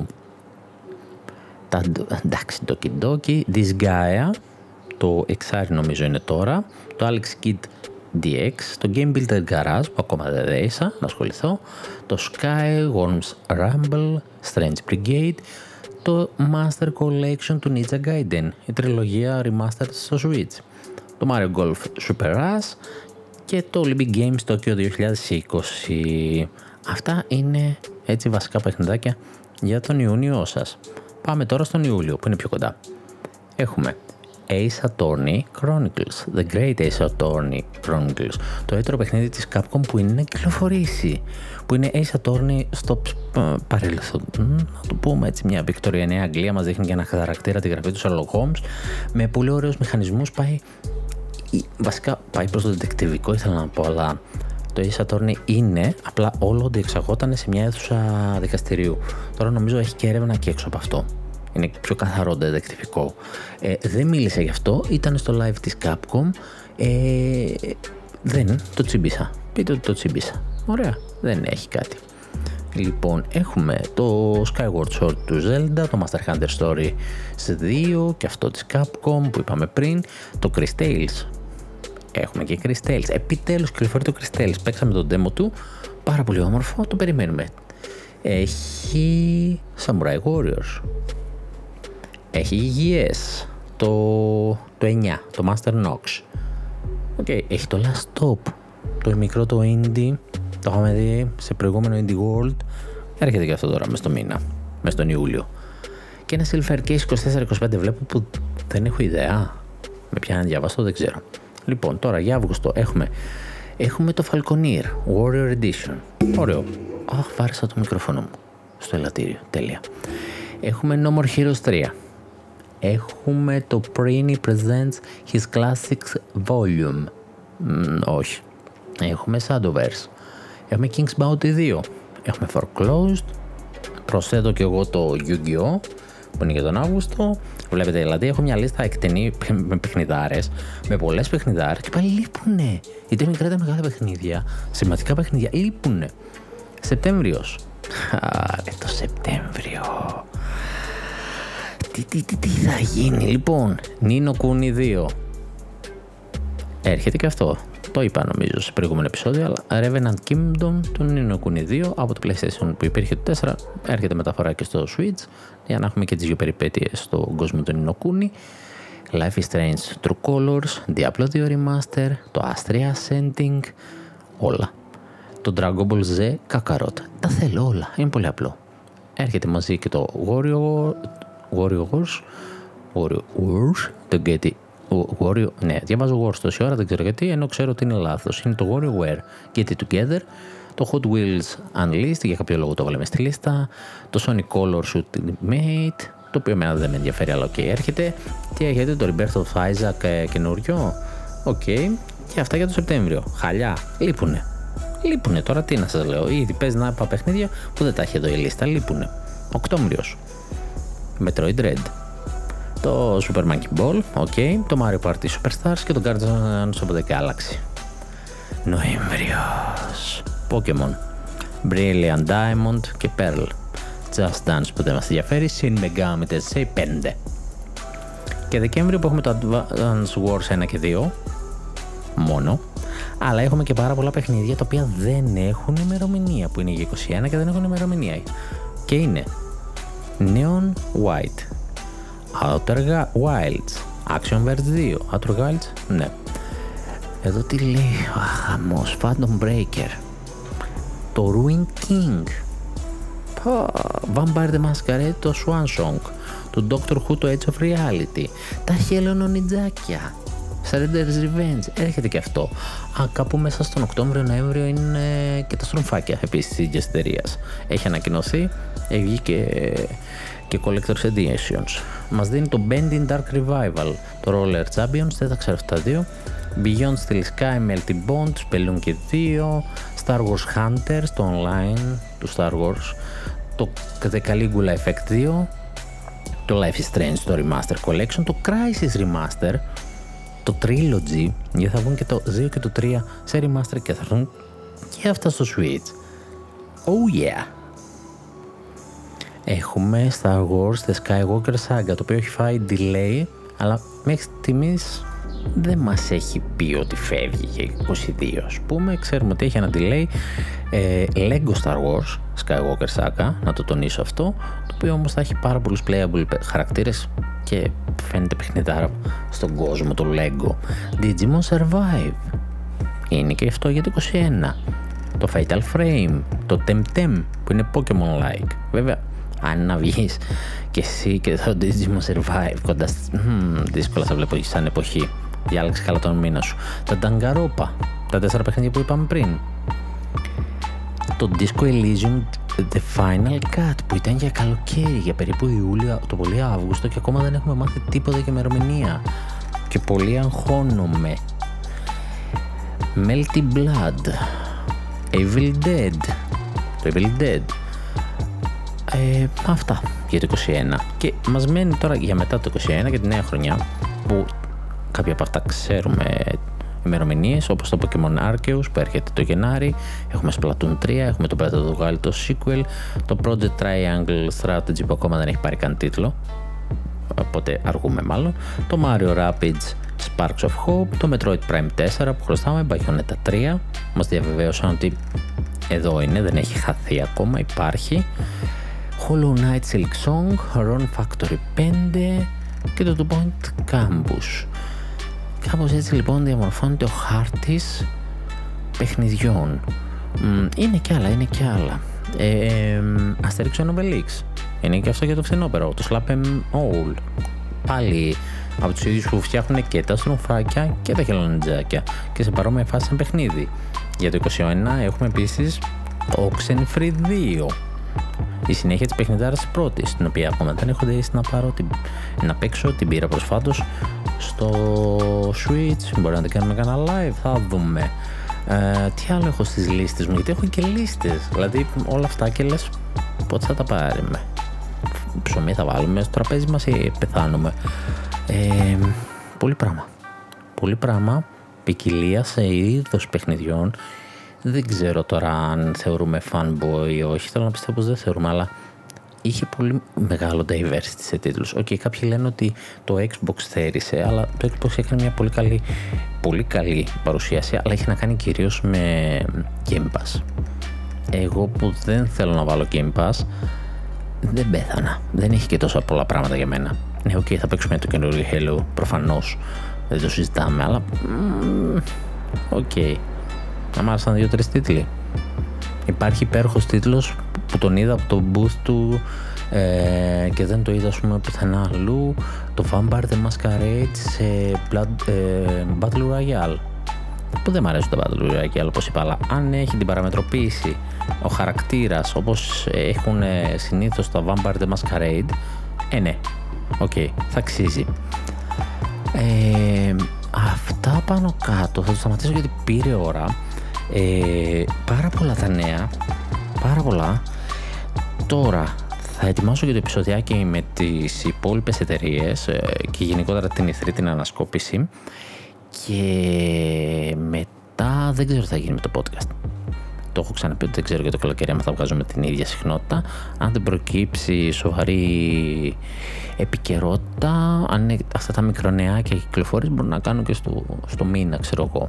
τα, εντάξει, το Kidoki, Disgaea, το εξάρι νομίζω είναι τώρα, το Alex Kidd ντι εξ, το Game Builder Garage που ακόμα δεν δέησα να ασχοληθώ, το Sky, Worms Rumble, Strange Brigade, το Master Collection του Ninja Gaiden, η τριλογία Remastered στο Switch, το Mario Golf Super Rush και το Olympic Games Tokyo δύο χιλιάδες είκοσι. Αυτά είναι έτσι βασικά παιχνιδάκια για τον Ιούνιό σας. Πάμε τώρα στον Ιούλιο που είναι πιο κοντά. Έχουμε Ace Attorney Chronicles, The Great Ace Attorney Chronicles, το έτερο παιχνίδι της Capcom που είναι να κυκλοφορήσει, που είναι Ace Attorney στο παρελθόν, να το πούμε έτσι, μια βικτωριανή Αγγλία, μας δείχνει και ένα χαρακτήρα τη γραφή του Sherlock Holmes με πολύ ωραίους μηχανισμούς, πάει βασικά πάει προς το διτεκτιβικό, ήθελα να πω, αλλά το Ace Attorney είναι απλά όλο ότι εξαγόταν σε μια αίθουσα δικαστηρίου, τώρα νομίζω έχει και έρευνα και έξω από αυτό. Είναι πιο καθαρό διδακτικό. Ε, δεν μίλησα γι' αυτό, ήταν στο live της Capcom. Ε, δεν, το τσίμπησα. Πείτε ότι το τσίμπησα. Ωραία, δεν έχει κάτι. Λοιπόν, έχουμε το Skyward Sword του Zelda, το Master Hunter Story σε δύο και αυτό της Capcom που είπαμε πριν, το Chris Tales. Έχουμε και Chris Tales. Επιτέλους κυκλοφορεί το Chris Tales. Παίξαμε το demo του, πάρα πολύ όμορφο, το περιμένουμε. Έχει Samurai Warriors. Έχει υγιές, το, το εννιά, το Master Nox. Okay. Έχει το Last Stop, το μικρό το Indie, το είχαμε δει σε προηγούμενο Indie World. Έρχεται και αυτό τώρα μες στο μήνα, μες τον Ιούλιο. Και ένα Silver Case είκοσι τέσσερα είκοσι πέντε βλέπω που δεν έχω ιδέα. Με ποια να διαβάσω, δεν ξέρω. Λοιπόν, τώρα για Αύγουστο έχουμε, έχουμε το Falconeer Warrior Edition. Ωραίο. Αχ, βάρισα το μικρόφωνο μου στο ελαττήριο. Τέλεια. Έχουμε No More Heroes τρία. Έχουμε το Prini Presents His Classics Volume. Mm, όχι. Έχουμε Shadowverse. Έχουμε King's Bounty δύο. Έχουμε Foreclosed. Προσθέτω και εγώ το Yu-Gi-Oh! Που είναι για τον Αύγουστο. Βλέπετε, δηλαδή έχω μια λίστα εκτενή με παιχνιδάρες. Με πολλές παιχνιδάρες. Και πάλι λείπουνε. Είτε μικρά είτε μεγάλα παιχνίδια. Σημαντικά παιχνίδια. Λείπουνε. Σεπτέμβριος. Άρε το Σεπτέμβριο. Τι, τι, τι, τι θα γίνει λοιπόν? Νίνο Κούνι δύο. Έρχεται και αυτό. Το είπα νομίζω σε προηγούμενο επεισόδιο, αλλά Revenant Kingdom του Νίνο Κούνι δύο από το PlayStation που υπήρχε το τέσσερα. Έρχεται μεταφορά και στο Switch για να έχουμε και τις δύο περιπέτειες στον κόσμο του Νίνο Κούνι. Life is Strange True Colors, Diablo δύο Remaster, το Astria Ascending, όλα. Το Dragon Ball Z Kakarot. Τα θέλω όλα. Είναι πολύ απλό. Έρχεται μαζί και το Wario Wario Wars, Wario Wars, το Getty, Wario, ναι, διαβάζω Wars τόση ώρα, δεν ξέρω γιατί, ενώ ξέρω ότι είναι λάθος. Είναι το WarioWare Get It Together, το Hot Wheels Unleashed, για κάποιο λόγο το βάλαμε στη λίστα, το Sonic Colors Ultimate, το οποίο εμένα δεν με ενδιαφέρει, αλλά οκ, okay, έρχεται. Τι έρχεται, το Rebirth of Isaac ε, καινούριο, οκ, okay. Και αυτά για το Σεπτέμβριο, χαλιά, λείπουνε, λείπουνε τώρα, τι να σας λέω, ήδη παίζει να είπα παιχνίδια που δεν τα έχει εδώ η λίστα, λείπουνε. Οκτώβριος, Metroid Dread, το Super Monkey Ball, okay, το Mario Party Superstars και το Guardians of the Galaxy. Νοέμβριος, Pokemon, Brilliant Diamond και Pearl, Just Dance που δεν μας ενδιαφέρει, Shin Megami Tensei πέντε. Και Δεκέμβριο που έχουμε το Advance Wars ένα και δύο μόνο, αλλά έχουμε και πάρα πολλά παιχνίδια τα οποία δεν έχουν ημερομηνία, που είναι για είκοσι ένα και δεν έχουν ημερομηνία, και είναι Neon White, Outer Wilds, Action Verge δύο, Outer Wilds, ναι. Εδώ τι λέει, αχαμός, Phantom Breaker, το Ruin King, Vampire the Masquerade, το Swan Song, το Doctor Who, το Edge of Reality, τα Χέλωνο Νιτζάκια, Surrender's Revenge, έρχεται και αυτό. Α, κάπου μέσα στον Οκτώβριο-Νοέμβριο είναι και τα στρομφάκια επίσης της εταιρείας. Έχει ανακοινωθεί, βγει και, και Collector's Editions. Μας δίνει το Bending Dark Revival, το Roller Champions, δεν τα ξέρω αυτά δύο, Beyond Steel Sky, Melting Bond, Spelunky δύο, Star Wars Hunters, το online του Star Wars, το The Caligula Effect δύο, το Life is Strange, το Remaster Collection, το Crisis Remaster, το Trilogy, γιατί θα βγουν και το δύο και το τρία σε Remaster και θα έρθουν και αυτά στο Switch. Oh yeah! Έχουμε Star Wars The Skywalker Saga, το οποίο έχει φάει delay, αλλά μέχρι στιγμής δεν μας έχει πει ότι φεύγει για είκοσι δύο, ας πούμε. Ξέρουμε ότι έχει ένα delay. ε, Lego Star Wars Skywalker Saga, να το τονίσω αυτό, το οποίο όμως θα έχει πάρα πολλούς playable χαρακτήρες και φαίνεται παιχνιδάρα στον κόσμο το Lego. Digimon Survive είναι και αυτό για το είκοσι ένα, το Fatal Frame, το Temtem που είναι Pokemon like, βέβαια αν να βγεις και εσύ και το Digimon Survive κοντά στις... Mm, δύσκολα θα βλέπω σαν εποχή, διάλεξε καλά τον μήνα σου, τα Danganronpa, τα τέσσερα παιχνίδια που είπαμε πριν, το Disco Elysium The Final Cut που ήταν για καλοκαίρι, για περίπου Ιούλιο, το πολύ Αύγουστο, και ακόμα δεν έχουμε μάθει τίποτα για ημερομηνία και πολύ αγχώνομαι. Melty Blood, Evil Dead, το Evil Dead, ε, αυτά για το είκοσι ένα, και μας μένει τώρα για μετά το είκοσι ένα και τη νέα χρονιά, που κάποια από αυτά ξέρουμε ημερομηνίες, όπως το Pokemon Arceus που έρχεται το Γενάρη, έχουμε Splatoon τρία, έχουμε το Breath of the Wild, το sequel, το Project Triangle Strategy που ακόμα δεν έχει πάρει καν τίτλο, οπότε αργούμε μάλλον, το Mario Rabbids Sparks of Hope, το Metroid Prime τέσσερα που χρωστάμε, Bayonetta τρία, μας διαβεβαίωσαν ότι εδώ είναι, δεν έχει χαθεί ακόμα, υπάρχει, Hollow Knight Silk Song, Ron Factory πέντε και το Two Point Campus. Κάπως έτσι λοιπόν διαμορφώνεται ο χάρτης παιχνιδιών. Είναι κι άλλα, είναι κι άλλα. Ε, ε, Asterix and Obelix. Είναι και αυτό για το φθινόπερο. Το Slap 'Em All. Πάλι από τους ίδιους που φτιάχνουν και τα στροφάκια και τα χελονιτζάκια. Και σε παρόμοια φάση σαν παιχνίδι. Για το είκοσι ένα έχουμε επίσης Oxenfree δύο. Η συνέχεια της παιχνιδάρας της πρώτης, την οποία ακόμα δεν έχω δει να πάρω, την, να παίξω, την πήρα προσφάτως στο Switch, μπορεί να την κάνουμε κανένα live, θα δούμε. Ε, τι άλλο έχω στις λίστες μου, γιατί έχω και λίστες, δηλαδή όλα αυτά και λες πότε θα τα πάρουμε, ψωμί θα βάλουμε στο τραπέζι μας ή πεθάνουμε. Ε, πολύ πράγμα, πολύ πράγμα, ποικιλία σε είδος παιχνιδιών. Δεν ξέρω τώρα αν θεωρούμε fanboy ή όχι, θέλω να πιστεύω πως δεν θεωρούμε, αλλά είχε πολύ μεγάλο diversity σε τίτλους. Οκ, okay, κάποιοι λένε ότι το Xbox θέρισε, αλλά το Xbox έκανε μια πολύ καλή, πολύ καλή παρουσίαση, αλλά είχε να κάνει κυρίως με Game Pass. Εγώ που δεν θέλω να βάλω Game Pass, δεν πέθανα, δεν είχε και τόσο πολλά πράγματα για μένα. Ναι, οκ, okay, θα παίξουμε το καινούριο Halo, προφανώς, δεν το συζητάμε, αλλά οκ. Okay. Να μ' άρεσαν δύο τρεις τίτλοι. Υπάρχει υπέροχος τίτλος που τον είδα από το booth του ε, και δεν το είδα ας πούμε πουθενά αλλού, το Vampire the Masquerade σε Blood, ε, Battle Royale, που δεν μ' αρέσει το Battle Royale όπως είπα, αλλά αν έχει την παραμετροποίηση ο χαρακτήρας όπως έχουν συνήθως τα Vampire the Masquerade, Ε, ναι. Οκ. Okay, θα αξίζει. Ε, αυτά πάνω κάτω. Θα το σταματήσω γιατί πήρε ώρα. Ε, πάρα πολλά τα νέα. Πάρα πολλά. Τώρα θα ετοιμάσω για το επεισοδιάκι με τις υπόλοιπες εταιρείες και γενικότερα την ι θρι, την ανασκόπηση. Και μετά δεν ξέρω τι θα γίνει με το podcast. Το έχω ξαναπεί ότι δεν ξέρω για το καλοκαίρι αν θα βγάζουμε την ίδια συχνότητα. Αν δεν προκύψει σοβαρή επικαιρότητα, αν αυτά τα μικρονεάκια και κυκλοφορίες μπορώ να κάνω και στο, στο μήνα, ξέρω εγώ.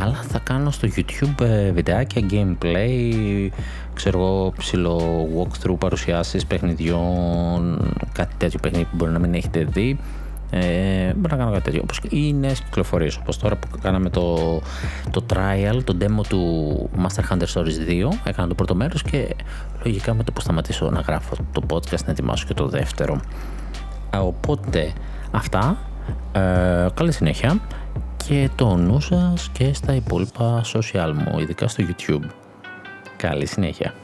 Αλλά θα κάνω στο YouTube βιντεάκια, gameplay, ξέρω εγώ, ψηλό walkthrough, παρουσιάσεις παιχνιδιών, κάτι τέτοιο παιχνίδι που μπορεί να μην έχετε δει. Ε, μπορώ να κάνω κάτι τέτοιο, όπως οι νέες κυκλοφορίες, όπως τώρα που κάναμε το, το trial, το demo του Master Hunter Stories δύο, έκανα το πρώτο μέρος και λογικά με το που σταματήσω να γράφω το podcast να ετοιμάσω και το δεύτερο. Οπότε αυτά, ε, καλή συνέχεια και το νου σας και στα υπόλοιπα social μου, ειδικά στο YouTube. Καλή συνέχεια.